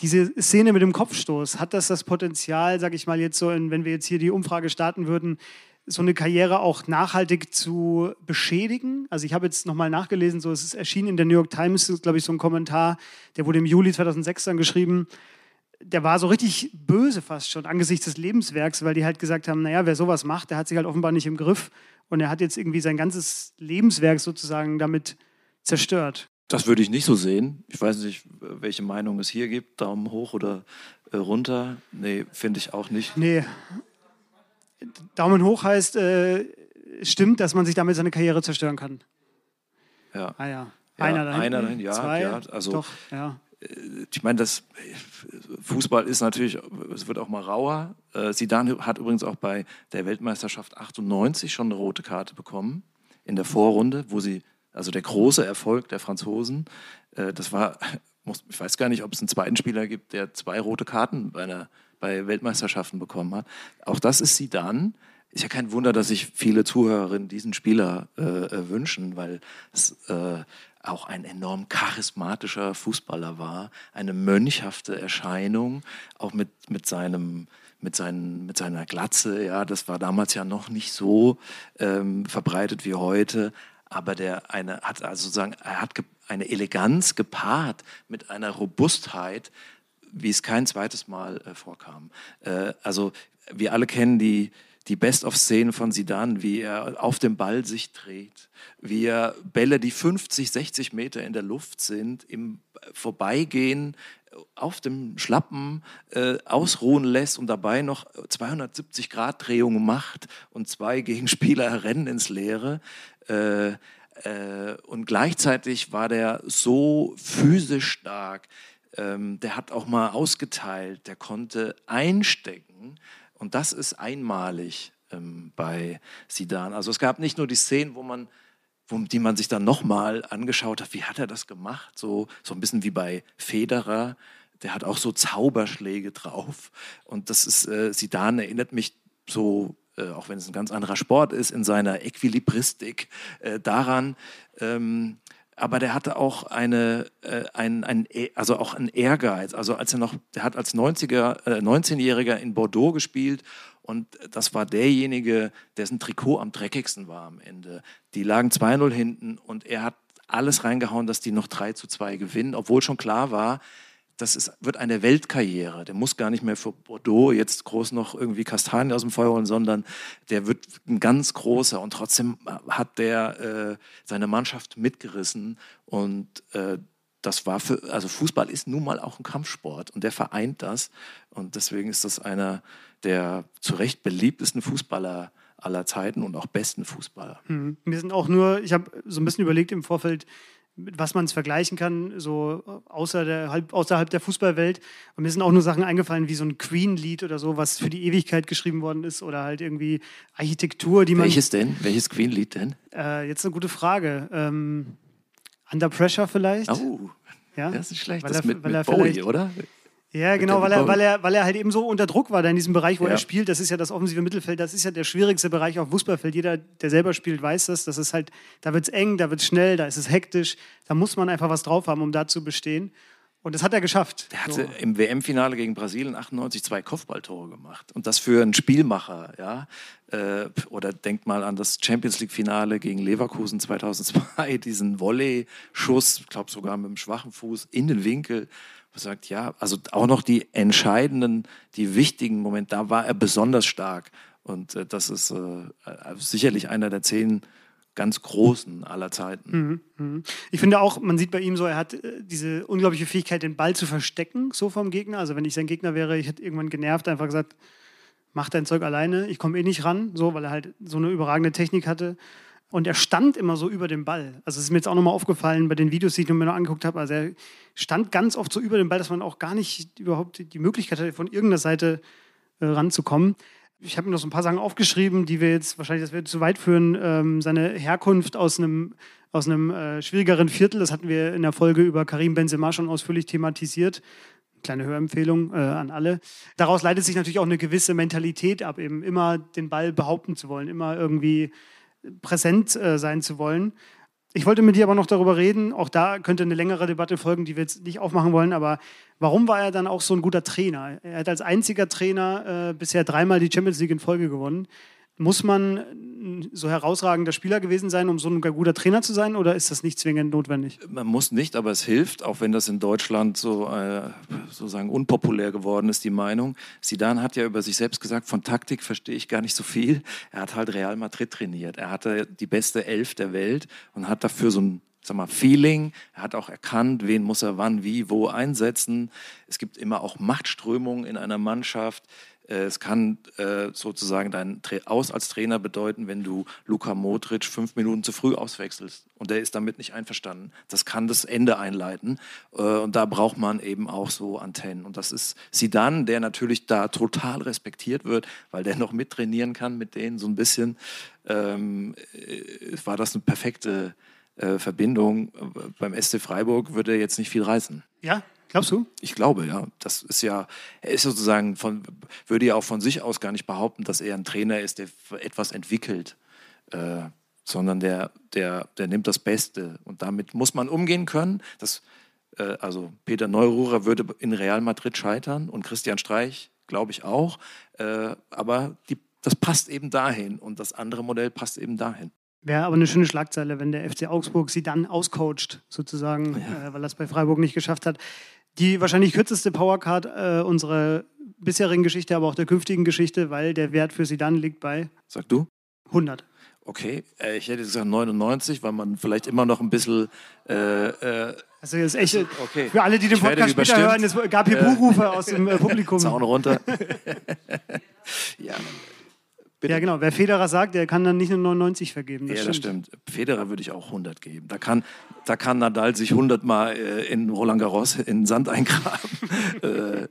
diese Szene mit dem Kopfstoß, hat das Potenzial, sage ich mal jetzt so, wenn wir jetzt hier die Umfrage starten würden, so eine Karriere auch nachhaltig zu beschädigen? Also ich habe jetzt nochmal nachgelesen, so, es ist erschienen in der New York Times, glaube ich, so ein Kommentar, der wurde im Juli 2006 dann geschrieben. Der war so richtig böse fast schon angesichts des Lebenswerks, weil die halt gesagt haben, naja, wer sowas macht, der hat sich halt offenbar nicht im Griff und er hat jetzt irgendwie sein ganzes Lebenswerk sozusagen damit zerstört. Das würde ich nicht so sehen. Ich weiß nicht, welche Meinung es hier gibt, Daumen hoch oder runter. Nee, finde ich auch nicht. Nee, Daumen hoch heißt, stimmt, dass man sich damit seine Karriere zerstören kann. Ja. Ah ja, einer dahin. Einer dahin, ja. Zwei, ja, also doch, ja. Ich meine, das Fußball ist natürlich, es wird auch mal rauer. Zidane hat übrigens auch bei der Weltmeisterschaft 98 schon eine rote Karte bekommen in der Vorrunde, wo sie, also der große Erfolg der Franzosen, das war, ich weiß gar nicht, ob es einen zweiten Spieler gibt, der 2 rote Karten bei Weltmeisterschaften bekommen hat. Auch das ist Zidane. Ist ja kein Wunder, dass sich viele Zuhörerinnen diesen Spieler wünschen, weil es auch ein enorm charismatischer Fußballer war, eine mönchhafte Erscheinung, auch mit seiner Glatze. Ja, das war damals ja noch nicht so verbreitet wie heute, aber er hat eine Eleganz gepaart mit einer Robustheit, wie es kein zweites Mal vorkam. Also wir alle kennen die Best-of-Szenen von Zidane, wie er auf dem Ball sich dreht, wie er Bälle, die 50, 60 Meter in der Luft sind, im Vorbeigehen auf dem Schlappen ausruhen lässt und dabei noch 270-Grad-Drehungen macht und 2 Gegenspieler rennen ins Leere. Und gleichzeitig war der so physisch stark, der hat auch mal ausgeteilt, der konnte einstecken. Und das ist einmalig bei Zidane. Also es gab nicht nur die Szenen, die man sich dann nochmal angeschaut hat, wie hat er das gemacht? So ein bisschen wie bei Federer, der hat auch so Zauberschläge drauf. Und das ist, Zidane erinnert mich so, auch wenn es ein ganz anderer Sport ist, in seiner Äquilibristik daran. Aber der hatte auch einen Ehrgeiz. Also der hat als 19-Jähriger in Bordeaux gespielt und das war derjenige, dessen Trikot am dreckigsten war am Ende. Die lagen 2-0 hinten und er hat alles reingehauen, dass die noch 3-2 gewinnen, obwohl schon klar war, das wird eine Weltkarriere. Der muss gar nicht mehr für Bordeaux jetzt groß noch irgendwie Kastanien aus dem Feuer holen, sondern der wird ein ganz großer. Und trotzdem hat der seine Mannschaft mitgerissen. Und das war also Fußball ist nun mal auch ein Kampfsport und der vereint das. Und deswegen ist das einer der zu Recht beliebtesten Fußballer aller Zeiten und auch besten Fußballer. Mir sind auch nur, ich habe so ein bisschen überlegt im Vorfeld, mit was man es vergleichen kann, so außerhalb der Fußballwelt. Und mir sind auch nur Sachen eingefallen, wie so ein Queen-Lied oder so, was für die Ewigkeit geschrieben worden ist oder halt irgendwie Architektur, die man... Welches denn? Welches Queen-Lied denn? Jetzt eine gute Frage. Under Pressure vielleicht? Oh, ja? Das ist nicht schlecht. Das mit Bowie, oder? Ja, genau, weil er halt eben so unter Druck war da in diesem Bereich, wo er spielt. Das ist ja das offensive Mittelfeld, das ist ja der schwierigste Bereich auf dem Fußballfeld. Jeder, der selber spielt, weiß das. Das ist halt, da wird es eng, da wird es schnell, da ist es hektisch. Da muss man einfach was drauf haben, um da zu bestehen. Und das hat er geschafft. Er hatte im WM-Finale gegen Brasilien 98 2 Kopfballtore gemacht. Und das für einen Spielmacher. Ja? Oder denkt mal an das Champions-League-Finale gegen Leverkusen 2002. Diesen Volley-Schuss, ich glaube sogar mit dem schwachen Fuß, in den Winkel. Man sagt, ja, also auch noch die entscheidenden, die wichtigen Momente, da war er besonders stark. Und das ist sicherlich einer der 10 ganz Großen aller Zeiten. Ich finde auch, man sieht bei ihm so, er hat diese unglaubliche Fähigkeit, den Ball zu verstecken, so vom Gegner. Also wenn ich sein Gegner wäre, ich hätte irgendwann genervt einfach gesagt, mach dein Zeug alleine, ich komme eh nicht ran, so, weil er halt so eine überragende Technik hatte. Und er stand immer so über dem Ball. Also es ist mir jetzt auch nochmal aufgefallen bei den Videos, die ich mir noch angeguckt habe. Also er stand ganz oft so über dem Ball, dass man auch gar nicht überhaupt die Möglichkeit hatte, von irgendeiner Seite ranzukommen. Ich habe mir noch so ein paar Sachen aufgeschrieben, die wir jetzt, wahrscheinlich das wird zu weit führen, seine Herkunft aus einem schwierigeren Viertel, das hatten wir in der Folge über Karim Benzema schon ausführlich thematisiert. Kleine Hörempfehlung an alle. Daraus leitet sich natürlich auch eine gewisse Mentalität ab, eben immer den Ball behaupten zu wollen, immer irgendwie präsent sein zu wollen. Ich wollte mit dir aber noch darüber reden, auch da könnte eine längere Debatte folgen, die wir jetzt nicht aufmachen wollen, aber warum war er dann auch so ein guter Trainer? Er hat als einziger Trainer bisher 3-mal die Champions League in Folge gewonnen. Muss man so herausragender Spieler gewesen sein, um so ein guter Trainer zu sein, oder ist das nicht zwingend notwendig? Man muss nicht, aber es hilft, auch wenn das in Deutschland so sozusagen unpopulär geworden ist, die Meinung. Zidane hat ja über sich selbst gesagt, von Taktik verstehe ich gar nicht so viel. Er hat halt Real Madrid trainiert. Er hatte die beste 11 der Welt und hat dafür so ein Feeling. Er hat auch erkannt, wen muss er wann, wie, wo einsetzen. Es gibt immer auch Machtströmungen in einer Mannschaft. Es kann sozusagen dein Aus als Trainer bedeuten, wenn du Luka Modric 5 Minuten zu früh auswechselst und der ist damit nicht einverstanden. Das kann das Ende einleiten und da braucht man eben auch so Antennen. Und das ist Zidane, der natürlich da total respektiert wird, weil der noch mittrainieren kann mit denen so ein bisschen. War das eine perfekte Verbindung. Beim SC Freiburg würde er jetzt nicht viel reißen. Ja, glaubst du? Ich glaube, ja. Das ist ja, er ist sozusagen würde ja auch von sich aus gar nicht behaupten, dass er ein Trainer ist, der etwas entwickelt, sondern der nimmt das Beste. Und damit muss man umgehen können. Also Peter Neururer würde in Real Madrid scheitern und Christian Streich, glaube ich, auch. Aber das passt eben dahin und das andere Modell passt eben dahin. Wäre aber eine schöne Schlagzeile, wenn der FC Augsburg sie dann auscoacht, sozusagen, weil er es bei Freiburg nicht geschafft hat. Die wahrscheinlich kürzeste Powercard unserer bisherigen Geschichte, aber auch der künftigen Geschichte, weil der Wert für Zidane liegt bei... Sag du? 100. Okay, ich hätte gesagt 99, weil man vielleicht immer noch ein bisschen... Also das ist echt, okay. Für alle, die den Podcast später hören, es gab hier Buhrufe aus dem Publikum. Zaun runter. Ja, bitte? Ja, genau. Wer Federer sagt, der kann dann nicht nur 99 vergeben. Das stimmt. Federer würde ich auch 100 geben. Da kann Nadal sich 100 Mal in Roland Garros in den Sand eingraben.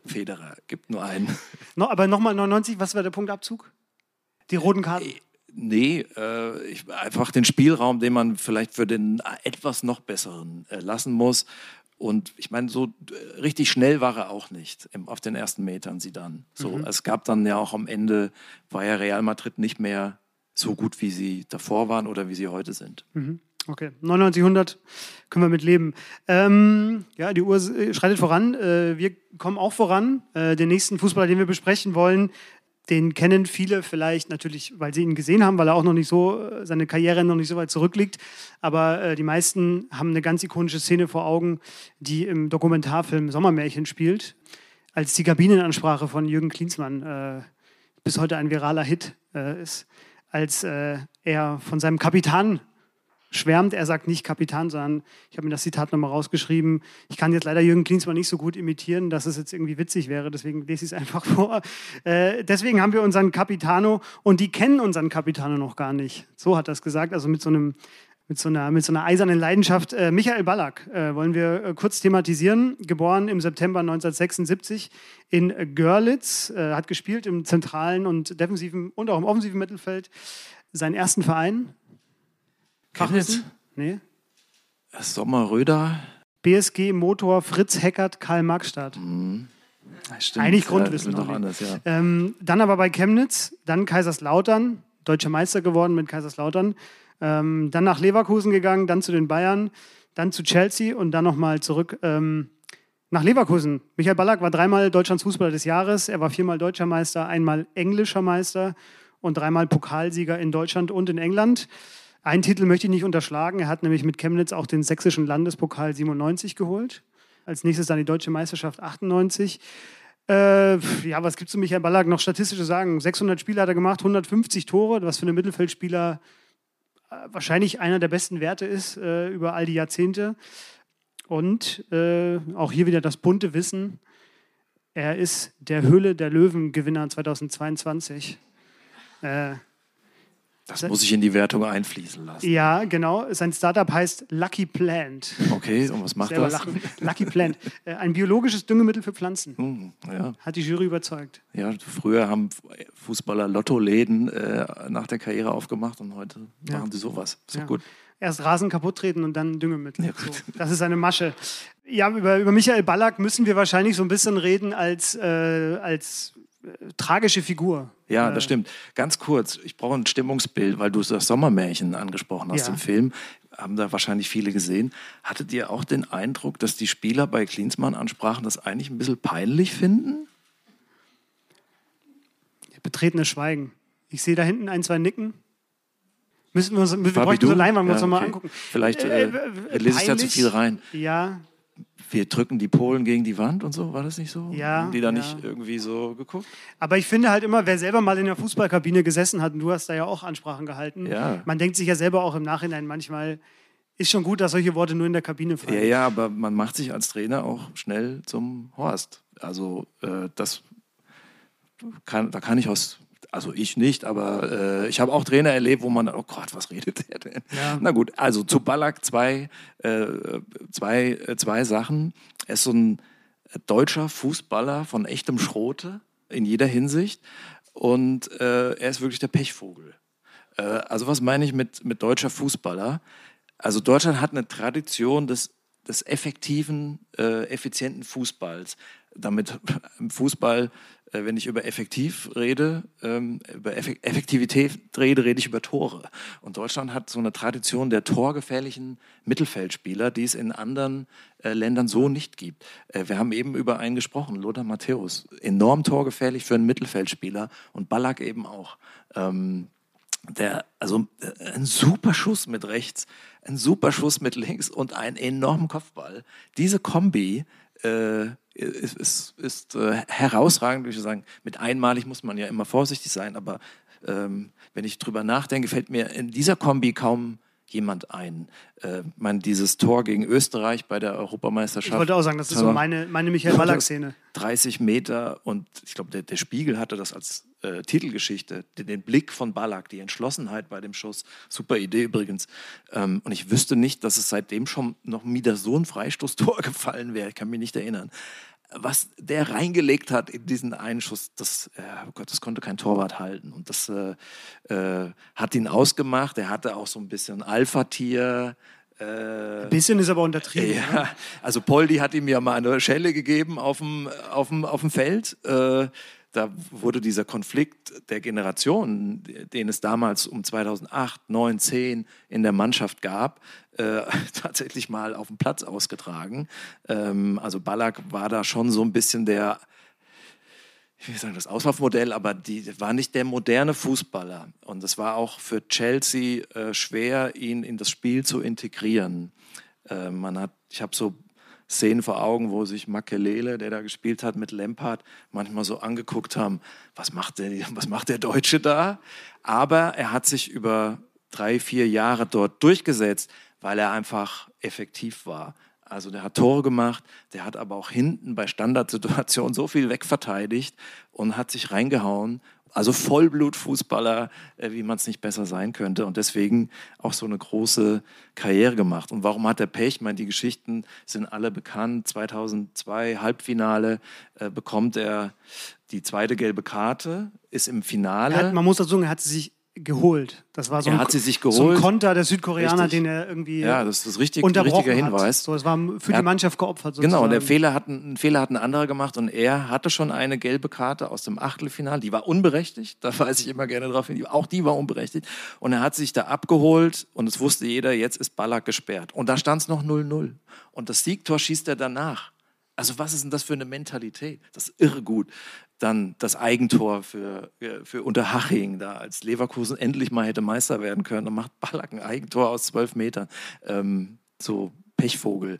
Federer gibt nur einen. Aber nochmal 99, was war der Punktabzug? Die roten Karten? Nee, einfach den Spielraum, den man vielleicht für den etwas noch besseren lassen muss. Und ich meine, so richtig schnell war er auch nicht auf den ersten Metern Zidane. So, es gab dann ja auch am Ende, war ja Real Madrid nicht mehr so gut, wie sie davor waren oder wie sie heute sind. Okay, 9900 können wir mit leben. Ja, die Uhr schreitet voran. Wir kommen auch voran. Den nächsten Fußballer, den wir besprechen wollen, den kennen viele vielleicht natürlich, weil sie ihn gesehen haben, weil er auch noch nicht so, seine Karriere noch nicht so weit zurückliegt. Aber die meisten haben eine ganz ikonische Szene vor Augen, die im Dokumentarfilm Sommermärchen spielt, als die Kabinenansprache von Jürgen Klinsmann bis heute ein viraler Hit ist, als er von seinem Kapitan schwärmt. Er sagt nicht Kapitän, sondern ich habe mir das Zitat nochmal rausgeschrieben. Ich kann jetzt leider Jürgen Klinsmann nicht so gut imitieren, dass es jetzt irgendwie witzig wäre. Deswegen lese ich es einfach vor. Deswegen haben wir unseren Capitano und die kennen unseren Capitano noch gar nicht. So hat das gesagt, also mit so einer eisernen Leidenschaft. Michael Ballack wollen wir kurz thematisieren. Geboren im September 1976 in Görlitz. Hat gespielt im zentralen und defensiven und auch im offensiven Mittelfeld. Seinen ersten Verein? Chemnitz? Nee. Sommerröder. BSG Motor Fritz Heckert Karl-Marx-Stadt. Mhm. Stimmt. Eigentlich Grundwissen. Noch anders, ja. Dann aber bei Chemnitz, dann Kaiserslautern. Deutscher Meister geworden mit Kaiserslautern. Dann nach Leverkusen gegangen, dann zu den Bayern, dann zu Chelsea und dann nochmal zurück nach Leverkusen. Michael Ballack war dreimal Deutschlands Fußballer des Jahres, er war viermal Deutscher Meister, einmal Englischer Meister und dreimal Pokalsieger in Deutschland und in England. Einen Titel möchte ich nicht unterschlagen, er hat nämlich mit Chemnitz auch den sächsischen Landespokal 97 geholt. Als nächstes dann die Deutsche Meisterschaft 98. Ja, was gibt es zu Michael Ballack noch statistisch zu sagen? 600 Spiele hat er gemacht, 150 Tore, was für einen Mittelfeldspieler wahrscheinlich einer der besten Werte ist über all die Jahrzehnte. Und auch hier wieder das bunte Wissen. Er ist der Höhle der Löwen-Gewinner 2022. Das muss ich in die Wertung einfließen lassen. Ja, genau. Sein Startup heißt Lucky Plant. Okay, und was macht das? Lucky Plant. Ein biologisches Düngemittel für Pflanzen. Ja. Hat die Jury überzeugt. Ja, früher haben Fußballer Lottoläden nach der Karriere aufgemacht und heute machen sie sowas. Ist gut. Erst Rasen kaputt treten und dann Düngemittel. Ja, so. Das ist eine Masche. Ja, über Michael Ballack müssen wir wahrscheinlich so ein bisschen reden als tragische Figur. Ja, das stimmt. Ganz kurz, ich brauche ein Stimmungsbild, weil du das Sommermärchen angesprochen hast im Film. Haben da wahrscheinlich viele gesehen. Hattet ihr auch den Eindruck, dass die Spieler bei Klinsmann ansprachen, das eigentlich ein bisschen peinlich finden? Betretenes Schweigen. Ich sehe da hinten ein, zwei Nicken. Wir bräuchten so Leinwand, wir uns nochmal angucken. Vielleicht lese ich da zu viel rein. Ja. Wir drücken die Polen gegen die Wand und so, war das nicht so? Ja. Haben die da nicht irgendwie so geguckt? Aber ich finde halt immer, wer selber mal in der Fußballkabine gesessen hat, und du hast da ja auch Ansprachen gehalten, man denkt sich ja selber auch im Nachhinein manchmal, ist schon gut, dass solche Worte nur in der Kabine fallen. Ja, ja, aber man macht sich als Trainer auch schnell zum Horst. Also ich nicht, aber ich habe auch Trainer erlebt, wo man, oh Gott, was redet der denn? Ja. Na gut, also zu Ballack zwei Sachen. Er ist so ein deutscher Fußballer von echtem Schrote in jeder Hinsicht und er ist wirklich der Pechvogel. Also was meine ich mit deutscher Fußballer? Also Deutschland hat eine Tradition des effektiven, effizienten Fußballs. Damit im Fußball, wenn ich über effektiv rede, über Effektivität rede ich über Tore. Und Deutschland hat so eine Tradition der torgefährlichen Mittelfeldspieler, die es in anderen Ländern so nicht gibt. Wir haben eben über einen gesprochen, Lothar Matthäus. Enorm torgefährlich für einen Mittelfeldspieler und Ballack eben auch. Ein super Schuss mit rechts, ein super Schuss mit links und einen enormen Kopfball. Diese Kombi ist herausragend, würde ich sagen. Mit einmalig muss man ja immer vorsichtig sein, aber wenn ich drüber nachdenke, fällt mir in dieser Kombi kaum jemand ein. Dieses Tor gegen Österreich bei der Europameisterschaft. Ich wollte auch sagen, das ist so meine Michael-Ballack-Szene. 30 Meter und ich glaube, der Spiegel hatte das als Titelgeschichte. Den Blick von Ballack, die Entschlossenheit bei dem Schuss. Super Idee übrigens. Und ich wüsste nicht, dass es seitdem schon noch wieder so ein Freistoßtor gefallen wäre. Ich kann mich nicht erinnern. Was der reingelegt hat in diesen einen Schuss, das konnte kein Torwart halten. Und das hat ihn ausgemacht. Er hatte auch so ein bisschen Alpha-Tier. Ein bisschen ist aber untertrieben. Ja, ne? Also Poldi hat ihm ja mal eine Schelle gegeben auf dem Feld. Da wurde dieser Konflikt der Generationen, den es damals um 2008, 2009, 2010 in der Mannschaft gab, tatsächlich mal auf dem Platz ausgetragen. Also Ballack war da schon so ein bisschen der, ich will sagen, das Auslaufmodell, aber die war nicht der moderne Fußballer. Und es war auch für Chelsea schwer, ihn in das Spiel zu integrieren. Ich habe so Szenen vor Augen, wo sich Makelele, der da gespielt hat mit Lampard, manchmal so angeguckt haben, was macht der Deutsche da? Aber er hat sich über 3-4 Jahre dort durchgesetzt, weil er einfach effektiv war. Also der hat Tore gemacht, der hat aber auch hinten bei Standardsituationen so viel wegverteidigt und hat sich reingehauen. Also Vollblutfußballer, wie man es nicht besser sein könnte. Und deswegen auch so eine große Karriere gemacht. Und warum hat er Pech? Ich meine, die Geschichten sind alle bekannt. 2002 Halbfinale bekommt er die zweite gelbe Karte, ist im Finale. Man muss dazu sagen, er hat sie sich geholt. Das war so ein Konter der Südkoreaner, richtig. Den er irgendwie unterbrochen hat. Ja, das ist richtig, ein richtiger Hinweis. So, es war für die Mannschaft geopfert sozusagen. Genau, und einen Fehler hat ein anderer gemacht und er hatte schon eine gelbe Karte aus dem Achtelfinale. Die war unberechtigt, da weise ich immer gerne drauf hin. Auch die war unberechtigt. Und er hat sich da abgeholt und es wusste jeder, jetzt ist Ballack gesperrt. Und da stand es noch 0-0. Und das Siegtor schießt er danach. Also was ist denn das für eine Mentalität? Das ist irre gut. Dann das Eigentor für Unterhaching, da als Leverkusen endlich mal hätte Meister werden können. Und macht Ballack ein Eigentor aus 12 Metern. So Pechvogel.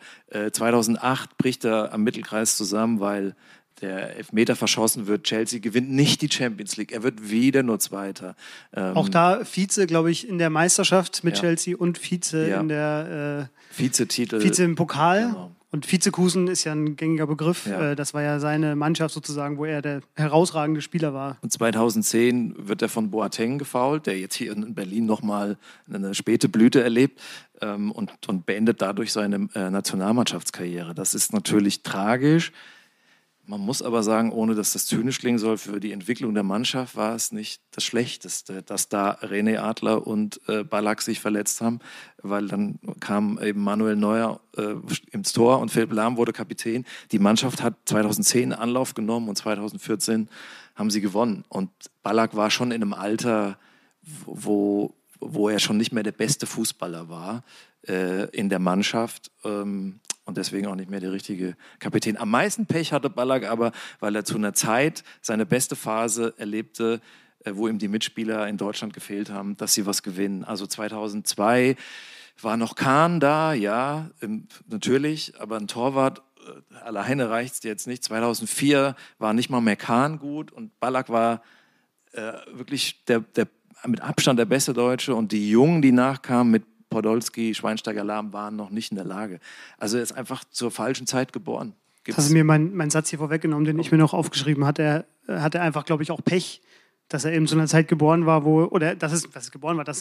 2008 bricht er am Mittelkreis zusammen, weil der Elfmeter verschossen wird. Chelsea gewinnt nicht die Champions League. Er wird wieder nur Zweiter. Auch da Vize, glaube ich, in der Meisterschaft mit Chelsea und Vize in der Vizetitel. Vize im Pokal. Genau. Und Vizekusen ist ja ein gängiger Begriff. Ja. Das war ja seine Mannschaft sozusagen, wo er der herausragende Spieler war. Und 2010 wird er von Boateng gefoult, der jetzt hier in Berlin nochmal eine späte Blüte erlebt und beendet dadurch seine Nationalmannschaftskarriere. Das ist natürlich tragisch. Man muss aber sagen, ohne dass das zynisch klingen soll, für die Entwicklung der Mannschaft war es nicht das Schlechteste, dass da René Adler und Ballack sich verletzt haben, weil dann kam eben Manuel Neuer ins Tor und Philipp Lahm wurde Kapitän. Die Mannschaft hat 2010 Anlauf genommen und 2014 haben sie gewonnen. Und Ballack war schon in einem Alter, wo er schon nicht mehr der beste Fußballer war in der Mannschaft. Und deswegen auch nicht mehr der richtige Kapitän. Am meisten Pech hatte Ballack aber, weil er zu einer Zeit seine beste Phase erlebte, wo ihm die Mitspieler in Deutschland gefehlt haben, dass sie was gewinnen. Also 2002 war noch Kahn da, ja, natürlich, aber ein Torwart alleine reicht es jetzt nicht. 2004 war nicht mal mehr Kahn gut und Ballack war wirklich der mit Abstand der beste Deutsche und die Jungen, die nachkamen mit Podolski, Schweinsteiger, Lahm waren noch nicht in der Lage. Also er ist einfach zur falschen Zeit geboren. Gibt's? Hast du mir meinen Satz hier vorweggenommen, den ich mir noch aufgeschrieben hatte. Er hatte einfach, glaube ich, auch Pech, dass er eben zu einer Zeit geboren war, dass es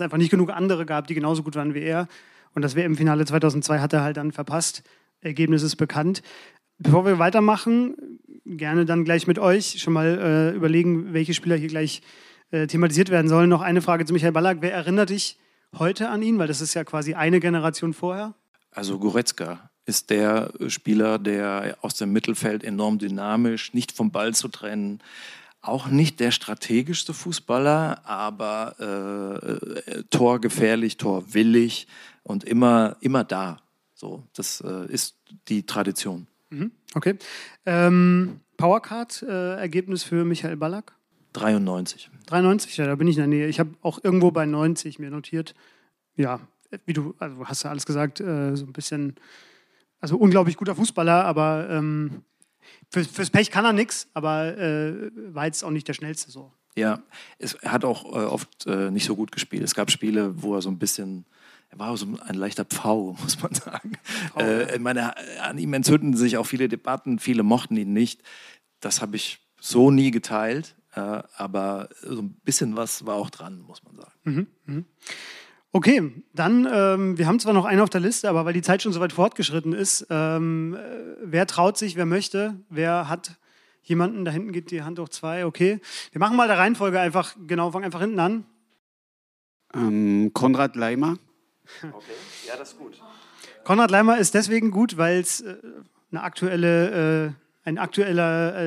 einfach nicht genug andere gab, die genauso gut waren wie er. Und das WM-Finale 2002 hat er halt dann verpasst. Ergebnis ist bekannt. Bevor wir weitermachen, gerne dann gleich mit euch schon mal überlegen, welche Spieler hier gleich thematisiert werden sollen. Noch eine Frage zu Michael Ballack. Wer erinnert dich heute an ihn? Weil das ist ja quasi eine Generation vorher. Also Goretzka ist der Spieler, der aus dem Mittelfeld enorm dynamisch, nicht vom Ball zu trennen, auch nicht der strategischste Fußballer, aber torgefährlich, torwillig und immer da. So, das ist die Tradition. Mhm, okay. Powercard-Ergebnis für Michael Ballack? 93. 93, ja, da bin ich in der Nähe. Ich habe auch irgendwo bei 90 mir notiert. Ja, wie du, also hast ja alles gesagt, so ein bisschen, also unglaublich guter Fußballer, aber fürs Pech kann er nichts, aber war jetzt auch nicht der schnellste so. Ja, er hat auch oft nicht so gut gespielt. Es gab Spiele, wo er so ein bisschen, er war so ein leichter Pfau, muss man sagen. Ich meine, an ihm entzündeten sich auch viele Debatten, viele mochten ihn nicht. Das habe ich so nie geteilt. Aber so ein bisschen was war auch dran, muss man sagen. Mhm. Okay, dann, wir haben zwar noch einen auf der Liste, aber weil die Zeit schon so weit fortgeschritten ist, wer traut sich, wer möchte, wer hat jemanden, da hinten geht die Hand hoch 2, okay. Wir machen mal der Reihenfolge einfach, genau, fang einfach hinten an. Konrad Leimer. Okay, ja, das ist gut. Konrad Leimer ist deswegen gut, weil es ein aktueller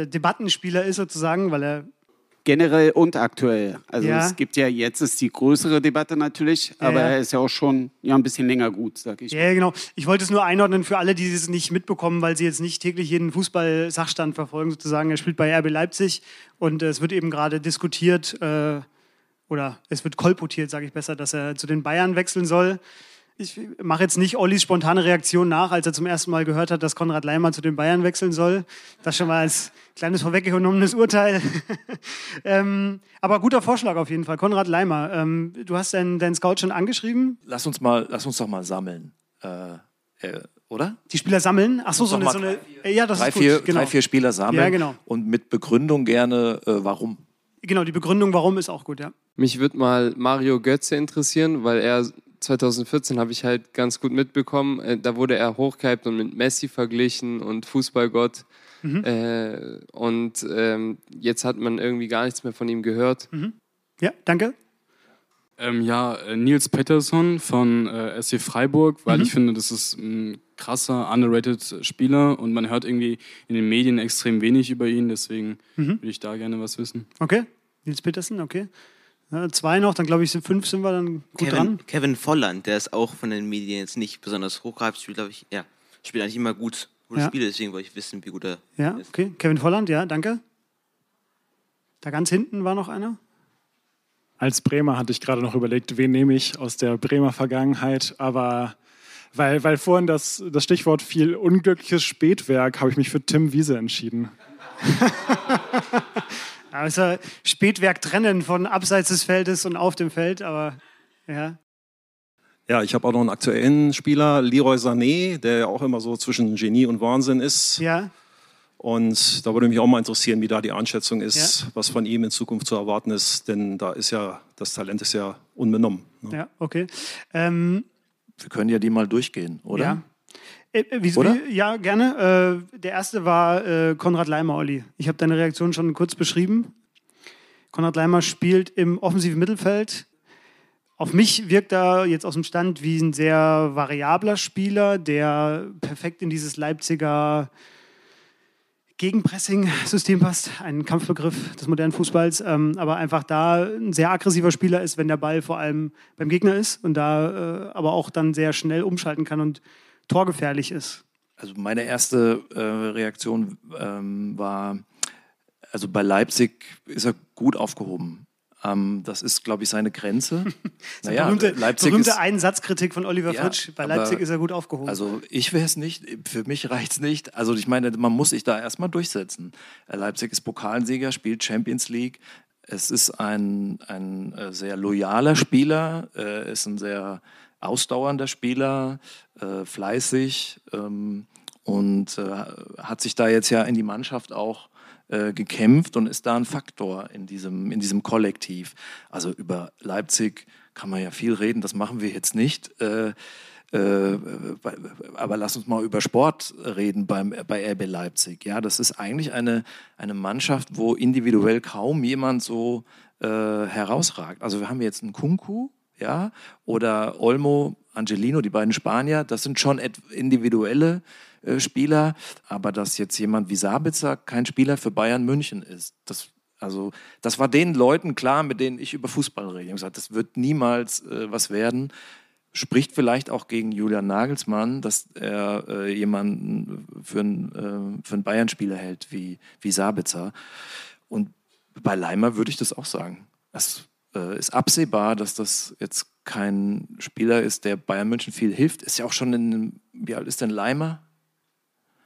Debattenspieler ist sozusagen, weil er generell und aktuell. Also es gibt ja, jetzt ist die größere Debatte natürlich, aber er ist ja auch schon ein bisschen länger gut, sag ich. Ja, genau. Ich wollte es nur einordnen für alle, die es nicht mitbekommen, weil sie jetzt nicht täglich jeden Fußball-Sachstand verfolgen sozusagen. Er spielt bei RB Leipzig und es wird eben gerade diskutiert oder es wird kolportiert, sage ich besser, dass er zu den Bayern wechseln soll. Ich mache jetzt nicht Ollis spontane Reaktion nach, als er zum ersten Mal gehört hat, dass Konrad Leimer zu den Bayern wechseln soll. Das schon mal als kleines vorweggenommenes Urteil. Aber guter Vorschlag auf jeden Fall. Konrad Leimer, du hast deinen Scout schon angeschrieben. Lass uns doch mal sammeln. Oder? Die Spieler sammeln? Achso, drei, vier Spieler sammeln. Ja, genau. Und mit Begründung gerne, warum. Genau, die Begründung warum ist auch gut, ja. Mich würde mal Mario Götze interessieren, weil er 2014 habe ich halt ganz gut mitbekommen, da wurde er hochgehypt und mit Messi verglichen und Fußballgott. Mhm. Jetzt hat man irgendwie gar nichts mehr von ihm gehört. Mhm. Ja, danke. Nils Petersen von SC Freiburg, weil ich finde, das ist ein krasser, underrated Spieler und man hört irgendwie in den Medien extrem wenig über ihn, deswegen würde ich da gerne was wissen. Okay, Nils Petersen, okay. Ja, 2 noch, dann glaube ich, 5 sind wir dann gut dran. Kevin Volland, der ist auch von den Medien jetzt nicht besonders hochgehypt, spielt eigentlich immer gute Spiele, deswegen wollte ich wissen, wie gut er ist. Okay, Kevin Volland, ja, danke. Da ganz hinten war noch einer. Als Bremer hatte ich gerade noch überlegt, wen nehme ich aus der Bremer Vergangenheit, aber weil vorhin das Stichwort fiel, unglückliches Spätwerk, habe ich mich für Tim Wiese entschieden. Also Spätwerk trennen von abseits des Feldes und auf dem Feld, aber ja. Ja, ich habe auch noch einen aktuellen Spieler, Leroy Sané, der ja auch immer so zwischen Genie und Wahnsinn ist. Ja. Und da würde mich auch mal interessieren, wie da die Einschätzung ist, was von ihm in Zukunft zu erwarten ist. Denn da ist ja, das Talent ist ja unbenommen. Ne? Ja, okay. Wir können ja die mal durchgehen, oder? Ja, gerne. Der erste war Konrad Leimer, Olli. Ich habe deine Reaktion schon kurz beschrieben. Konrad Leimer spielt im offensiven Mittelfeld. Auf mich wirkt er jetzt aus dem Stand wie ein sehr variabler Spieler, der perfekt in dieses Leipziger Gegenpressing-System passt, ein Kampfbegriff des modernen Fußballs, aber einfach da ein sehr aggressiver Spieler ist, wenn der Ball vor allem beim Gegner ist und da aber auch dann sehr schnell umschalten kann und torgefährlich ist. Also meine erste Reaktion war, also bei Leipzig ist er gut aufgehoben. Das ist, glaube ich, seine Grenze. Naja, berühmte Einsatzkritik von Oliver Fritsch. Bei Leipzig ist er gut aufgehoben. Also ich wäre es nicht, für mich reicht es nicht. Also ich meine, man muss sich da erstmal durchsetzen. Leipzig ist Pokalsieger, spielt Champions League. Es ist ein sehr loyaler Spieler, ist ein sehr ausdauernder Spieler, fleißig und hat sich da jetzt ja in die Mannschaft auch gekämpft und ist da ein Faktor in diesem Kollektiv. Also über Leipzig kann man ja viel reden, das machen wir jetzt nicht. Aber lass uns mal über Sport reden bei RB Leipzig. Ja, das ist eigentlich eine Mannschaft, wo individuell kaum jemand so herausragt. Also wir haben jetzt einen Kunku, ja, oder Olmo, Angelino, die beiden Spanier, das sind schon individuelle Spieler, aber dass jetzt jemand wie Sabitzer kein Spieler für Bayern München ist, das war den Leuten klar, mit denen ich über Fußball rede. Ich habe gesagt, das wird niemals was werden. Spricht vielleicht auch gegen Julian Nagelsmann, dass er jemanden für einen Bayern-Spieler hält wie Sabitzer. Und bei Leimer würde ich das auch sagen. Das ist absehbar, dass das jetzt kein Spieler ist, der Bayern München viel hilft. Ist ja auch schon wie alt ist denn Leimer?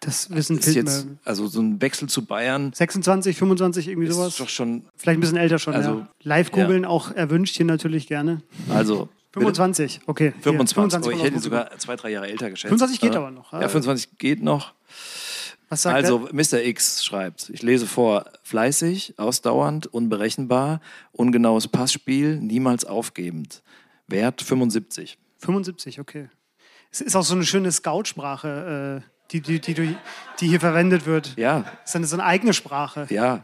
Das wissen wir jetzt. Also so ein Wechsel zu Bayern. 26, 25, irgendwie ist sowas. Doch schon, vielleicht ein bisschen älter schon. Also, ja. Live googeln auch erwünscht hier natürlich gerne. Also 25, bitte? Okay. 25. Ich hätte sogar 2-3 Jahre älter geschätzt. 25 geht aber noch. Ja, 25 geht noch. Was sagt er? Mr. X schreibt, ich lese vor, fleißig, ausdauernd, unberechenbar, ungenaues Passspiel, niemals aufgebend. Wert 75. 75, okay. Es ist auch so eine schöne Scout-Sprache, die hier verwendet wird. Ja. Das ist so eine eigene Sprache. Ja.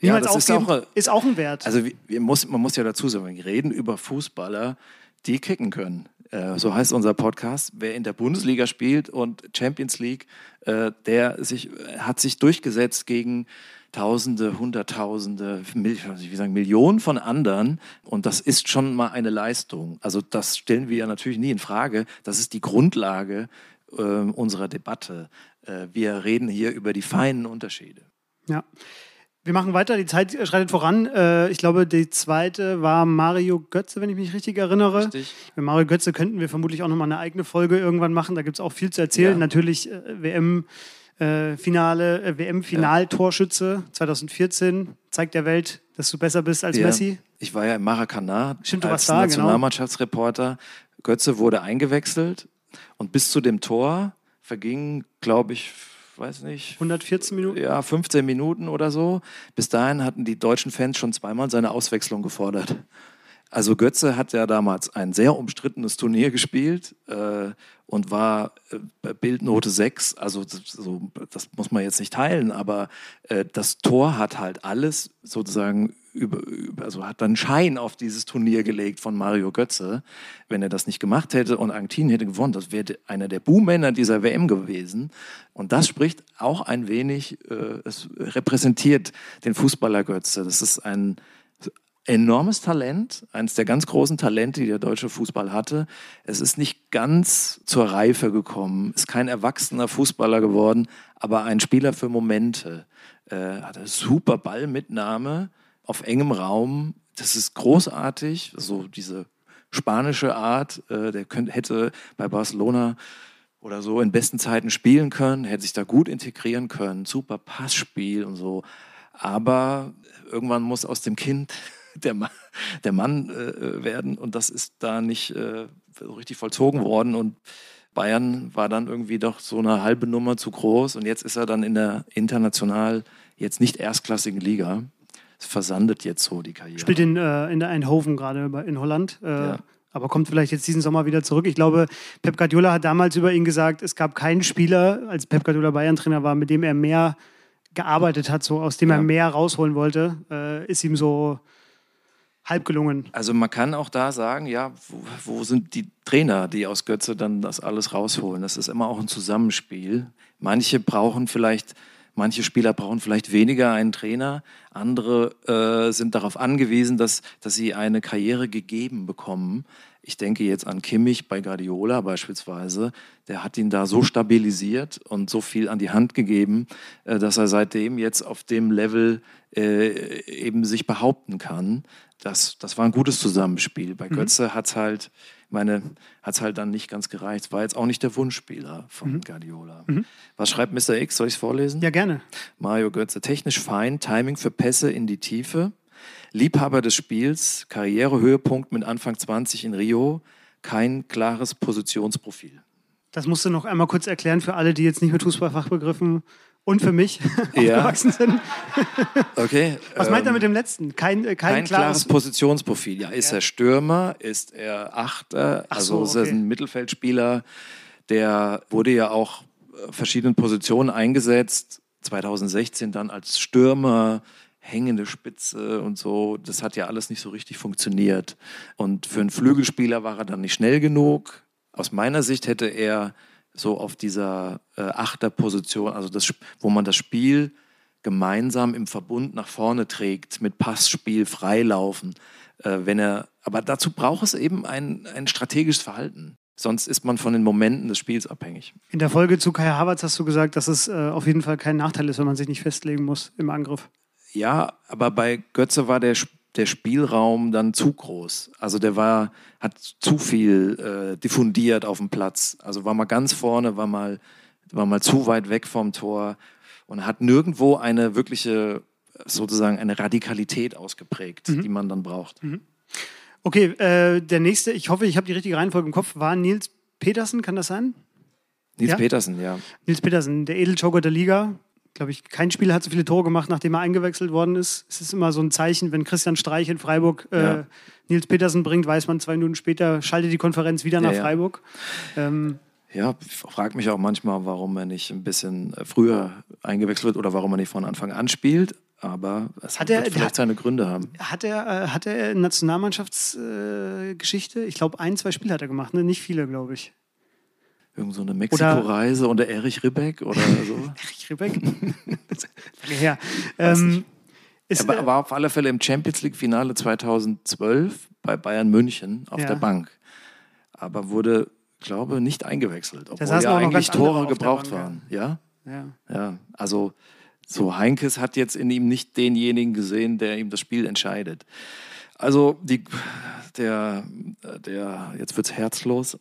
Niemals aufgeben ist auch ein Wert. Also man muss ja dazu sagen, wir reden über Fußballer, die kicken können. So heißt unser Podcast. Wer in der Bundesliga spielt und Champions League, der hat sich durchgesetzt gegen Tausende, Hunderttausende, Millionen von anderen. Und das ist schon mal eine Leistung. Also das stellen wir ja natürlich nie in Frage. Das ist die Grundlage unserer Debatte. Wir reden hier über die feinen Unterschiede. Ja. Wir machen weiter, die Zeit schreitet voran. Ich glaube, die zweite war Mario Götze, wenn ich mich richtig erinnere. Richtig. Bei Mario Götze könnten wir vermutlich auch nochmal eine eigene Folge irgendwann machen. Da gibt es auch viel zu erzählen. Ja. Natürlich WM-Final-Torschütze 2014. Zeigt der Welt, dass du besser bist als Messi. Ich war ja im Maracanã als Nationalmannschaftsreporter. Genau. Götze wurde eingewechselt und bis zu dem Tor vergingen, glaube ich, 114 Minuten? Ja, 15 Minuten oder so. Bis dahin hatten die deutschen Fans schon zweimal seine Auswechslung gefordert. Also Götze hat ja damals ein sehr umstrittenes Turnier gespielt und war Bildnote 6. Also das muss man jetzt nicht teilen, aber das Tor hat halt alles sozusagen also hat dann Schein auf dieses Turnier gelegt von Mario Götze. Wenn er das nicht gemacht hätte und Argentinien hätte gewonnen, das wäre einer der Buhmänner dieser WM gewesen. Und das spricht auch ein wenig, es repräsentiert den Fußballer Götze. Das ist ein enormes Talent, eines der ganz großen Talente, die der deutsche Fußball hatte. Es ist nicht ganz zur Reife gekommen, ist kein erwachsener Fußballer geworden, aber ein Spieler für Momente. Hat eine super Ballmitnahme auf engem Raum, das ist großartig, so diese spanische Art, der hätte bei Barcelona oder so in besten Zeiten spielen können, hätte sich da gut integrieren können, super Passspiel und so, aber irgendwann muss aus dem Kind der Mann werden und das ist da nicht richtig vollzogen worden und Bayern war dann irgendwie doch so eine halbe Nummer zu groß und jetzt ist er dann in der international jetzt nicht erstklassigen Liga. Es versandet jetzt so die Karriere. Spielt in der Eindhoven gerade in Holland, ja. Aber kommt vielleicht jetzt diesen Sommer wieder zurück. Ich glaube, Pep Guardiola hat damals über ihn gesagt, es gab keinen Spieler, als Pep Guardiola Bayern-Trainer war, mit dem er mehr gearbeitet hat, so aus dem er mehr rausholen wollte. Ist ihm so halb gelungen. Also man kann auch da sagen, ja, wo sind die Trainer, die aus Götze dann das alles rausholen? Das ist immer auch ein Zusammenspiel. Manche Spieler brauchen vielleicht weniger einen Trainer, andere sind darauf angewiesen, dass sie eine Karriere gegeben bekommen. Ich denke jetzt an Kimmich bei Guardiola beispielsweise, der hat ihn da so stabilisiert und so viel an die Hand gegeben, dass er seitdem jetzt auf dem Level eben sich behaupten kann. Das war ein gutes Zusammenspiel. Bei Götze hat's halt dann nicht ganz gereicht. War jetzt auch nicht der Wunschspieler von Guardiola. Was schreibt Mr. X? Soll ich es vorlesen? Ja, gerne. Mario Götze, technisch fein, Timing für Pässe in die Tiefe, Liebhaber des Spiels, Karrierehöhepunkt mit Anfang 20 in Rio, kein klares Positionsprofil. Das musst du noch einmal kurz erklären für alle, die jetzt nicht mit Fußballfachbegriffen und für mich aufgewachsen sind. Okay. Was meint er mit dem letzten? Kein klares Positionsprofil. Ja, ist er Stürmer? Ist er Achter? Ist er ein Mittelfeldspieler? Der wurde ja auch verschiedenen Positionen eingesetzt. 2016 dann als Stürmer, hängende Spitze und so. Das hat ja alles nicht so richtig funktioniert. Und für einen Flügelspieler war er dann nicht schnell genug. Aus meiner Sicht hätte er so auf dieser Achterposition, also wo man das Spiel gemeinsam im Verbund nach vorne trägt, mit Passspiel freilaufen. Aber dazu braucht es eben ein strategisches Verhalten. Sonst ist man von den Momenten des Spiels abhängig. In der Folge zu Kai Havertz hast du gesagt, dass es auf jeden Fall kein Nachteil ist, wenn man sich nicht festlegen muss im Angriff. Ja, aber bei Götze war der Spielraum dann zu groß. Also hat zu viel diffundiert auf dem Platz. Also war mal ganz vorne, war mal zu weit weg vom Tor und hat nirgendwo eine wirkliche, sozusagen eine Radikalität ausgeprägt, die man dann braucht. Okay, der nächste, ich hoffe, ich habe die richtige Reihenfolge im Kopf, war Nils Petersen, kann das sein? Petersen, ja. Nils Petersen, der Edeljoker der Liga. Glaube ich, kein Spieler hat so viele Tore gemacht, nachdem er eingewechselt worden ist. Es ist immer so ein Zeichen, wenn Christian Streich in Freiburg Nils Petersen bringt, weiß man 2 Minuten später, schaltet die Konferenz wieder nach Freiburg. Ich frage mich auch manchmal, warum er nicht ein bisschen früher eingewechselt wird oder warum er nicht von Anfang an spielt. Aber es wird vielleicht seine Gründe haben. Hat er eine Nationalmannschaftsgeschichte? Ich glaube, 1, 2 Spiele hat er gemacht, ne? Nicht viele, glaube ich. Irgend so eine Mexiko-Reise unter Erich Ribbeck oder so. Erich Ribbeck? Ja. Er war auf alle Fälle im Champions-League-Finale 2012 bei Bayern München auf der Bank. Aber wurde, glaube ich, nicht eingewechselt, obwohl ja eigentlich Tore gebraucht waren. Ja? Ja. Also So, Heinkes hat jetzt in ihm nicht denjenigen gesehen, der ihm das Spiel entscheidet. Also, der jetzt wird's herzlos,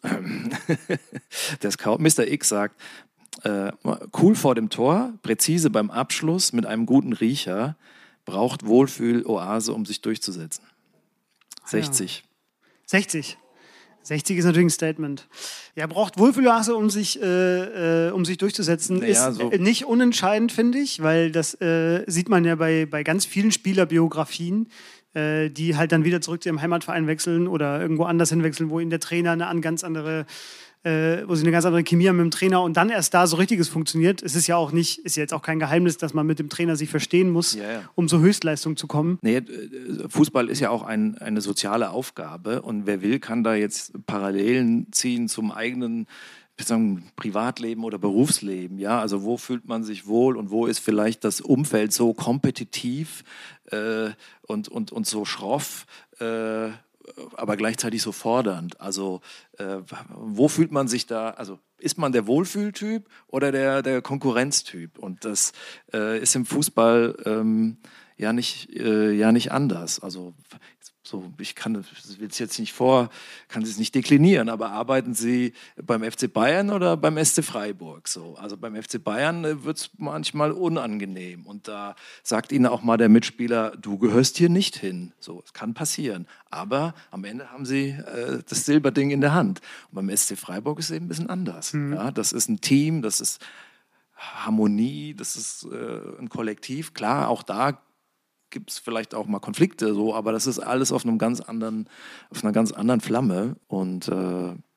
der Scout, Mr. X sagt, cool vor dem Tor, präzise beim Abschluss mit einem guten Riecher, braucht Wohlfühl-Oase, um sich durchzusetzen. 60. Ja. 60. 60 ist natürlich ein Statement. Ja, braucht Wohlfühloase, um sich durchzusetzen. Naja, ist so nicht unentscheidend, finde ich, weil das sieht man ja bei ganz vielen Spielerbiografien, die halt dann wieder zurück zu ihrem Heimatverein wechseln oder irgendwo anders hinwechseln, wo ihnen der Trainer wo sie eine ganz andere Chemie haben mit dem Trainer und dann erst da so richtiges funktioniert. Es ist ja auch nicht, ist jetzt auch kein Geheimnis, dass man mit dem Trainer sich verstehen muss, yeah, um zur Höchstleistung zu kommen. Nee, Fußball ist ja auch eine soziale Aufgabe und wer will, kann da jetzt Parallelen ziehen zum eigenen Privatleben oder Berufsleben, ja, also wo fühlt man sich wohl und wo ist vielleicht das Umfeld so kompetitiv und so schroff, aber gleichzeitig so fordernd. Also wo fühlt man sich da, also ist man der Wohlfühltyp oder der Konkurrenztyp? Und das ist im Fußball nicht anders. Also so, kann es nicht deklinieren, aber arbeiten Sie beim FC Bayern oder beim SC Freiburg? So? Also beim FC Bayern wird es manchmal unangenehm und da sagt Ihnen auch mal der Mitspieler, du gehörst hier nicht hin. So, es kann passieren, aber am Ende haben Sie das Silberding in der Hand. Und beim SC Freiburg ist es eben ein bisschen anders. Mhm. Ja? Das ist ein Team, das ist Harmonie, das ist ein Kollektiv. Klar, auch da gibt es vielleicht auch mal Konflikte, so, aber das ist alles auf einer ganz anderen Flamme. Und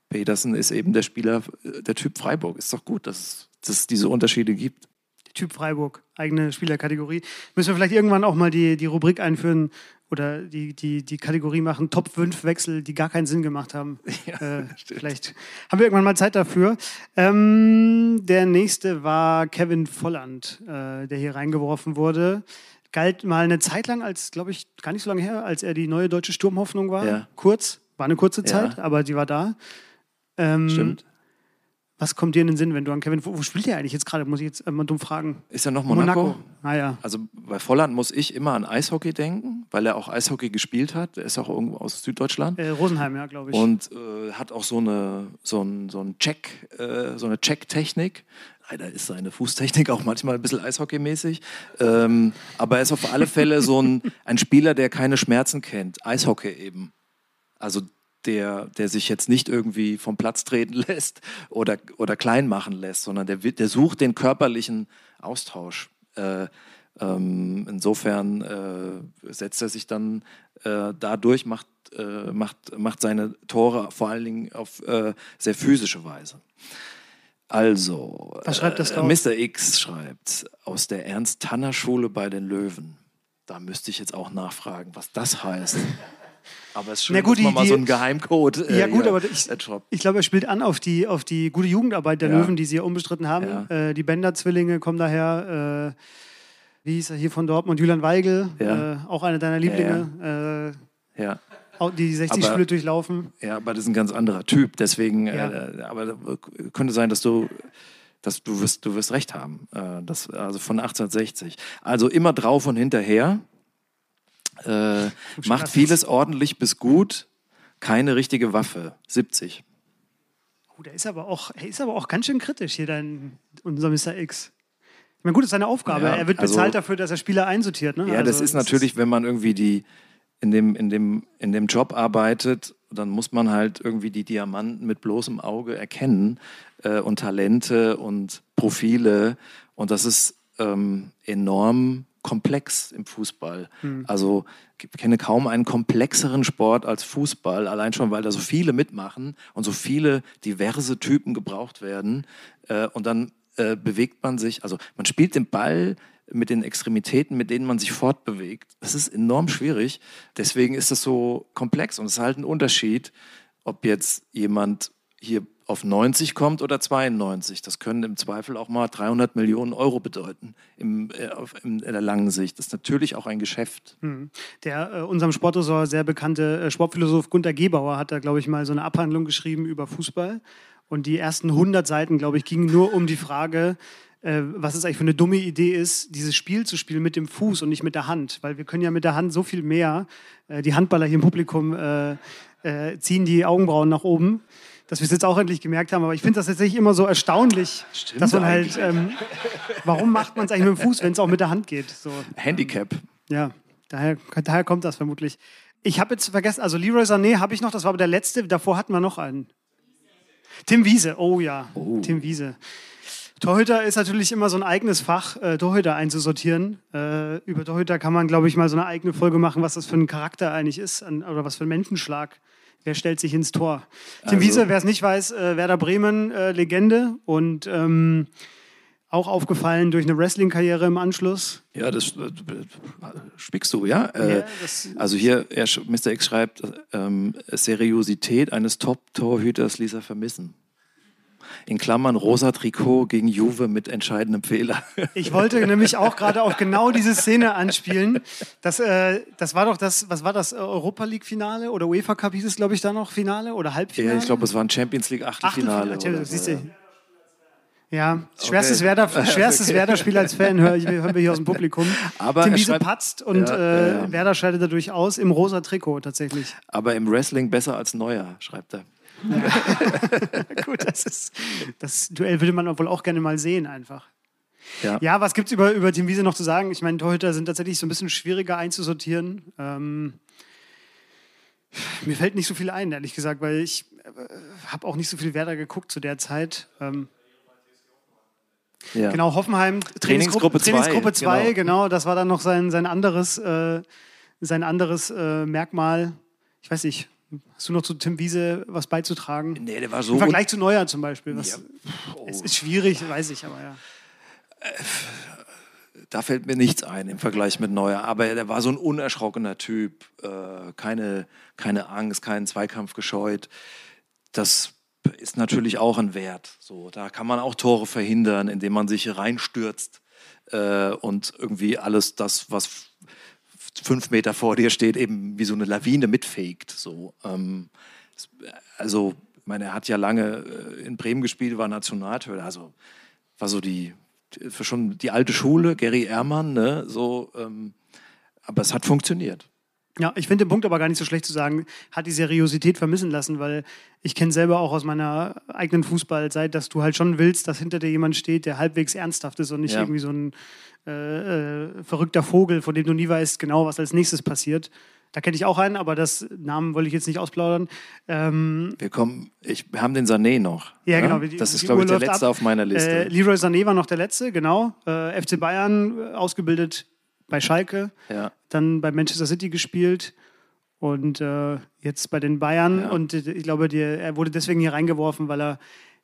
Petersen ist eben der Spieler, der Typ Freiburg. Ist doch gut, dass es diese Unterschiede gibt. Der Typ Freiburg, eigene Spielerkategorie. Müssen wir vielleicht irgendwann auch mal die Rubrik einführen oder die Kategorie machen, Top 5 Wechsel, die gar keinen Sinn gemacht haben. Ja, vielleicht haben wir irgendwann mal Zeit dafür. Der nächste war Kevin Volland, der hier reingeworfen wurde. Galt mal eine Zeit lang, als, glaube ich, gar nicht so lange her, als er die neue deutsche Sturmhoffnung war. Ja. War eine kurze Zeit, ja, aber die war da. Stimmt. Was kommt dir in den Sinn, wenn du an Kevin... Wo spielt der eigentlich jetzt gerade? Muss ich jetzt mal dumm fragen. Ist er noch Monaco? Naja. Also bei Volland muss ich immer an Eishockey denken, weil er auch Eishockey gespielt hat. Er ist auch irgendwo aus Süddeutschland. Rosenheim, ja, glaube ich. Und hat auch so eine Check-Technik. Leider ist seine Fußtechnik auch manchmal ein bisschen eishockeymäßig. Aber er ist auf alle Fälle so ein Spieler, der keine Schmerzen kennt. Eishockey eben. Also der sich jetzt nicht irgendwie vom Platz treten lässt oder klein machen lässt, sondern der sucht den körperlichen Austausch. Insofern setzt er sich dann dadurch, macht seine Tore vor allen Dingen auf sehr physische Weise. Also, was schreibt das Mr. X schreibt, aus der Ernst-Tanner-Schule bei den Löwen. Da müsste ich jetzt auch nachfragen, was das heißt. Aber es ist schön, dass man mal so einen Geheimcode aber ich glaube, er spielt an auf die gute Jugendarbeit der Löwen, die sie ja unbestritten haben. Ja. Die Bender-Zwillinge kommen daher. Wie hieß er hier von Dortmund? Julian Weigel, auch einer deiner Lieblinge. Ja. Die 60 Spiele durchlaufen. Ja, aber das ist ein ganz anderer Typ. Deswegen, aber könnte sein, dass du wirst recht haben. Also von 1860. Also immer drauf und hinterher. Macht vieles ordentlich bis gut. Keine richtige Waffe. 70. Oh, der ist aber auch ganz schön kritisch hier, unser Mr. X. Ich meine, gut, das ist seine Aufgabe. Ja, er wird bezahlt dafür, dass er Spieler einsortiert. Ne? Ja, also, das ist natürlich, wenn man irgendwie in dem Job arbeitet, dann muss man halt irgendwie die Diamanten mit bloßem Auge erkennen und Talente und Profile. Und das ist enorm komplex im Fußball. Hm. Also ich kenne kaum einen komplexeren Sport als Fußball, allein schon, weil da so viele mitmachen und so viele diverse Typen gebraucht werden. Und dann bewegt man sich, also man spielt den Ball mit den Extremitäten, mit denen man sich fortbewegt. Das ist enorm schwierig. Deswegen ist das so komplex und es ist halt ein Unterschied, ob jetzt jemand hier auf 90 kommt oder 92. Das können im Zweifel auch mal 300 Millionen Euro bedeuten in der langen Sicht. Das ist natürlich auch ein Geschäft. Mhm. Der unserem Sportressort sehr bekannte Sportphilosoph Gunther Gebauer hat da, glaube ich, mal so eine Abhandlung geschrieben über Fußball. Und die ersten 100 Seiten, glaube ich, gingen nur um die Frage, was es eigentlich für eine dumme Idee ist, dieses Spiel zu spielen mit dem Fuß und nicht mit der Hand. Weil wir können ja mit der Hand so viel mehr, die Handballer hier im Publikum ziehen die Augenbrauen nach oben, dass wir es jetzt auch endlich gemerkt haben. Aber ich finde das tatsächlich immer so erstaunlich, stimmt, dass man halt, warum macht man es eigentlich mit dem Fuß, wenn es auch mit der Hand geht? So. Handicap. Ja, daher kommt das vermutlich. Ich habe jetzt vergessen, also Leroy Sané habe ich noch, das war aber der letzte, davor hatten wir noch einen. Tim Wiese, oh ja, oh. Tim Wiese. Torhüter ist natürlich immer so ein eigenes Fach, Torhüter einzusortieren. Über Torhüter kann man, glaube ich, mal so eine eigene Folge machen, was das für ein Charakter eigentlich ist oder was für ein Menschenschlag. Wer stellt sich ins Tor? Tim Wiese, wer es nicht weiß, Werder Bremen, Legende und auch aufgefallen durch eine Wrestling-Karriere im Anschluss. Ja, das spickst du, ja? Also hier, Mr. X schreibt, Seriosität eines Top-Torhüters ließ er vermissen. In Klammern rosa Trikot gegen Juve mit entscheidendem Fehler. Ich wollte nämlich auch gerade auf genau diese Szene anspielen. Das war doch das, was war das, Europa League Finale oder UEFA Cup hieß es, glaube ich, da noch Finale oder Halbfinale? Ja, ich glaube, es war ein Champions League Achtelfinale. Ja, schwerstes, okay. Schwerstes okay. Werder-Spiel als Fan, hören wir hier aus dem Publikum. Aber Tim Wiese patzt und ja. Werder scheidet dadurch aus im rosa Trikot tatsächlich. Aber im Wrestling besser als Neuer, schreibt er. Ja. Gut, das Duell würde man wohl auch gerne mal sehen einfach. Ja, was gibt es über Tim Wiese noch zu sagen? Ich meine, Torhüter sind tatsächlich so ein bisschen schwieriger einzusortieren. Mir fällt nicht so viel ein, ehrlich gesagt, weil ich habe auch nicht so viel Werder geguckt zu der Zeit. Ja. Genau, Hoffenheim, Trainingsgruppe 2, genau, das war dann noch sein anderes Merkmal. Ich weiß nicht. Hast du noch zu Tim Wiese was beizutragen? Nee, der war so. Im Vergleich zu Neuer zum Beispiel. Was, ja. Es ist schwierig, weiß ich, aber ja. Da fällt mir nichts ein im Vergleich mit Neuer. Aber der war so ein unerschrockener Typ. Keine Angst, keinen Zweikampf gescheut. Das ist natürlich auch ein Wert. So, da kann man auch Tore verhindern, indem man sich reinstürzt und irgendwie alles das, was 5 Meter vor dir steht, eben wie so eine Lawine mitfegt. So. Also, ich meine, er hat ja lange in Bremen gespielt, war Nationaltorhüter, also war so schon die alte Schule, Gary Ehrmann, ne? So, aber es hat funktioniert. Ja, ich finde den Punkt aber gar nicht so schlecht zu sagen, hat die Seriosität vermissen lassen, weil ich kenne selber auch aus meiner eigenen Fußballzeit, dass du halt schon willst, dass hinter dir jemand steht, der halbwegs ernsthaft ist und nicht irgendwie so ein verrückter Vogel, von dem du nie weißt genau, was als nächstes passiert. Da kenne ich auch einen, aber das Namen wollte ich jetzt nicht ausplaudern. Wir haben den Sané noch. Ja, genau. Das ist, glaube ich, der letzte auf meiner Liste. Leroy Sané war noch der letzte, genau. FC Bayern, ausgebildet bei Schalke, dann bei Manchester City gespielt und jetzt bei den Bayern. Ja. Und ich glaube, er wurde deswegen hier reingeworfen, weil er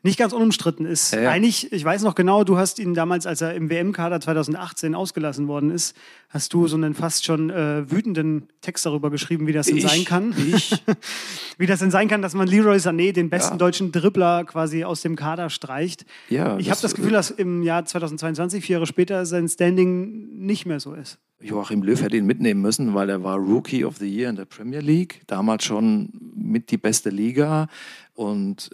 nicht ganz unumstritten ist. Ja. Eigentlich, ich weiß noch genau, du hast ihn damals, als er im WM-Kader 2018 ausgelassen worden ist, hast du so einen fast schon wütenden Text darüber geschrieben, wie das denn sein kann. Wie das denn sein kann, dass man Leroy Sané, den besten deutschen Dribbler, quasi aus dem Kader streicht. Ja, ich habe das Gefühl, dass im Jahr 2022, 4 Jahre später, sein Standing nicht mehr so ist. Joachim Löw hätte ihn mitnehmen müssen, weil er war Rookie of the Year in der Premier League, damals schon mit die beste Liga. Und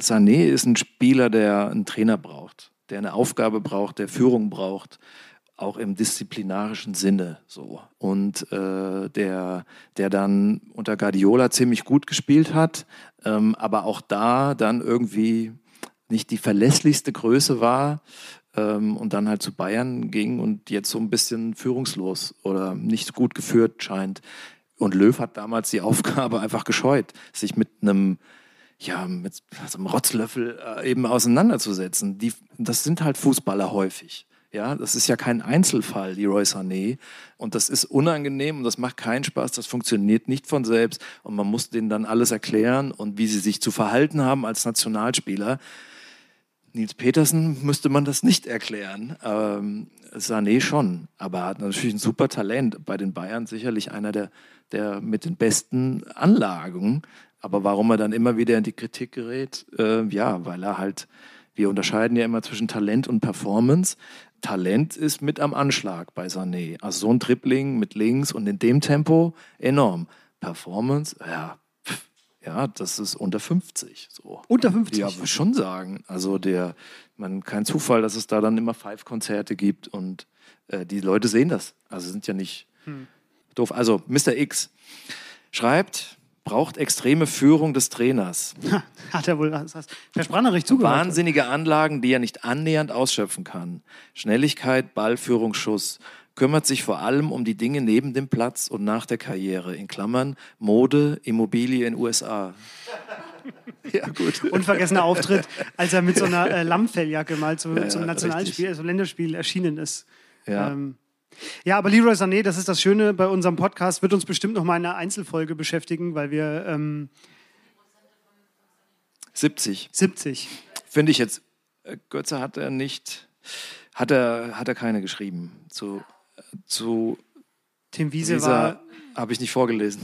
Sané ist ein Spieler, der einen Trainer braucht, der eine Aufgabe braucht, der Führung braucht, auch im disziplinarischen Sinne. So. Und der dann unter Guardiola ziemlich gut gespielt hat, aber auch da dann irgendwie nicht die verlässlichste Größe war, und dann halt zu Bayern ging und jetzt so ein bisschen führungslos oder nicht gut geführt scheint. Und Löw hat damals die Aufgabe einfach gescheut, sich mit so einem Rotzlöffel eben auseinanderzusetzen. Das sind halt Fußballer häufig. Ja, das ist ja kein Einzelfall, Leroy Sané. Und das ist unangenehm und das macht keinen Spaß, das funktioniert nicht von selbst. Und man muss denen dann alles erklären und wie sie sich zu verhalten haben als Nationalspieler. Nils Petersen müsste man das nicht erklären, Sané schon, aber hat natürlich ein super Talent, bei den Bayern sicherlich einer der mit den besten Anlagen, aber warum er dann immer wieder in die Kritik gerät, weil er halt, wir unterscheiden ja immer zwischen Talent und Performance, Talent ist mit am Anschlag bei Sané, also so ein Dribbling mit links und in dem Tempo enorm, Performance, Ja, das ist unter 50. So. Unter 50? Ja, würde ich schon sagen. Also kein Zufall, dass es da dann immer Five-Konzerte gibt und die Leute sehen das. Also sind ja nicht doof. Also Mr. X schreibt, braucht extreme Führung des Trainers. Hat er wohl, versprach er recht zugehört. Wahnsinnige Anlagen, die er nicht annähernd ausschöpfen kann. Schnelligkeit, Ballführung, Schuss. Kümmert sich vor allem um die Dinge neben dem Platz und nach der Karriere. In Klammern Mode, Immobilie in USA. Ja, gut. Unvergessener Auftritt, als er mit so einer Lammfelljacke mal zum Nationalspiel, also Länderspiel erschienen ist. Ja. Ja, aber Leroy Sané, das ist das Schöne bei unserem Podcast, wird uns bestimmt noch mal in einer Einzelfolge beschäftigen, weil wir 70. Finde ich jetzt, Götze hat er keine geschrieben. Zu Tim Wiese habe ich nicht vorgelesen.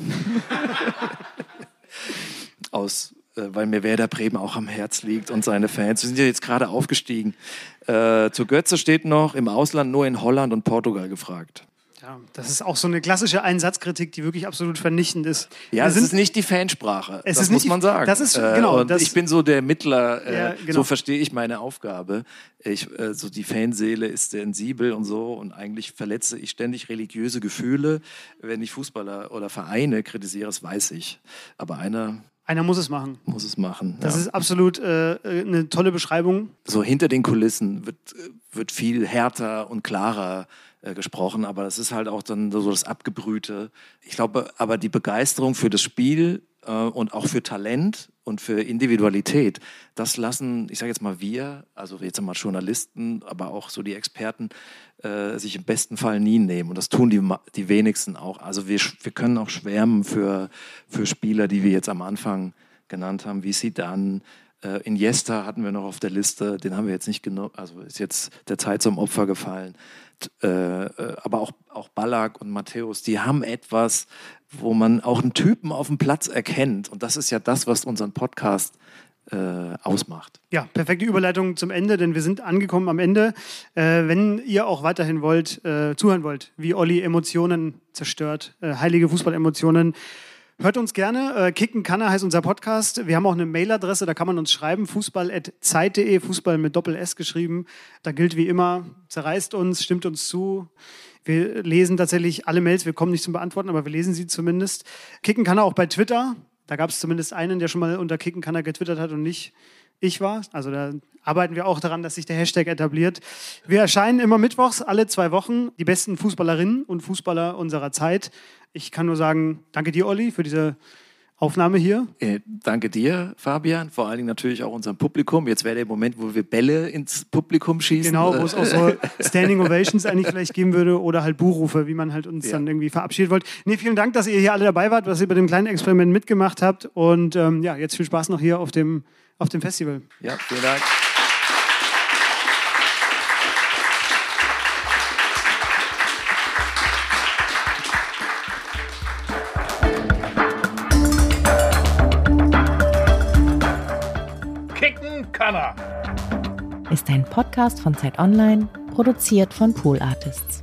Weil mir Werder Bremen auch am Herz liegt und seine Fans. Wir sind ja jetzt gerade aufgestiegen. Zu Götze steht noch, im Ausland nur in Holland und Portugal gefragt. Ja, das ist auch so eine klassische Einsatzkritik, die wirklich absolut vernichtend ist. Ja, es ist nicht die Fansprache, das muss man sagen. Das ist, genau, und ich bin so der Mittler, ja, genau. So verstehe ich meine Aufgabe. So die Fanseele ist sensibel und so und eigentlich verletze ich ständig religiöse Gefühle. Wenn ich Fußballer oder Vereine kritisiere, das weiß ich. Aber einer muss es machen. Das ist absolut eine tolle Beschreibung. So hinter den Kulissen wird viel härter und klarer gesprochen, aber das ist halt auch dann so das Abgebrühte. Ich glaube, aber die Begeisterung für das Spiel und auch für Talent und für Individualität, das lassen, ich sage jetzt mal wir, also jetzt mal Journalisten, aber auch so die Experten, sich im besten Fall nie nehmen. Und das tun die wenigsten auch. Also wir können auch schwärmen für Spieler, die wir jetzt am Anfang genannt haben, wie Zidane, Iniesta hatten wir noch auf der Liste, den haben wir jetzt nicht genommen, also ist jetzt der Zeit zum Opfer gefallen. Aber auch Ballack und Matthäus, die haben etwas, wo man auch einen Typen auf dem Platz erkennt. Und das ist ja das, was unseren Podcast ausmacht. Ja, perfekte Überleitung zum Ende, denn wir sind angekommen am Ende. Wenn ihr auch weiterhin zuhören wollt, wie Olli Emotionen zerstört, heilige Fußballemotionen, hört uns gerne. Kicken kann er heißt unser Podcast. Wir haben auch eine Mailadresse, da kann man uns schreiben. Fußball@zeit.de, Fußball mit Doppel-S geschrieben. Da gilt wie immer, zerreißt uns, stimmt uns zu. Wir lesen tatsächlich alle Mails. Wir kommen nicht zum Beantworten, aber wir lesen sie zumindest. Kicken kann er auch bei Twitter. Da gab es zumindest einen, der schon mal unter Kicken kann er getwittert hat und nicht ich war. Also da arbeiten wir auch daran, dass sich der Hashtag etabliert. Wir erscheinen immer mittwochs, alle 2 Wochen, die besten Fußballerinnen und Fußballer unserer Zeit. Ich kann nur sagen, danke dir, Olli, für diese Aufnahme hier. Danke dir, Fabian, vor allen Dingen natürlich auch unserem Publikum. Jetzt wäre der Moment, wo wir Bälle ins Publikum schießen. Genau, wo es auch so Standing Ovations eigentlich vielleicht geben würde oder halt Buhrufe, wie man halt uns dann irgendwie verabschiedet wollte. Nee, vielen Dank, dass ihr hier alle dabei wart, dass ihr bei dem kleinen Experiment mitgemacht habt und jetzt viel Spaß noch hier auf dem Festival. Ja, vielen Dank. Kicken kann er! Ist ein Podcast von Zeit Online, produziert von Pool Artists.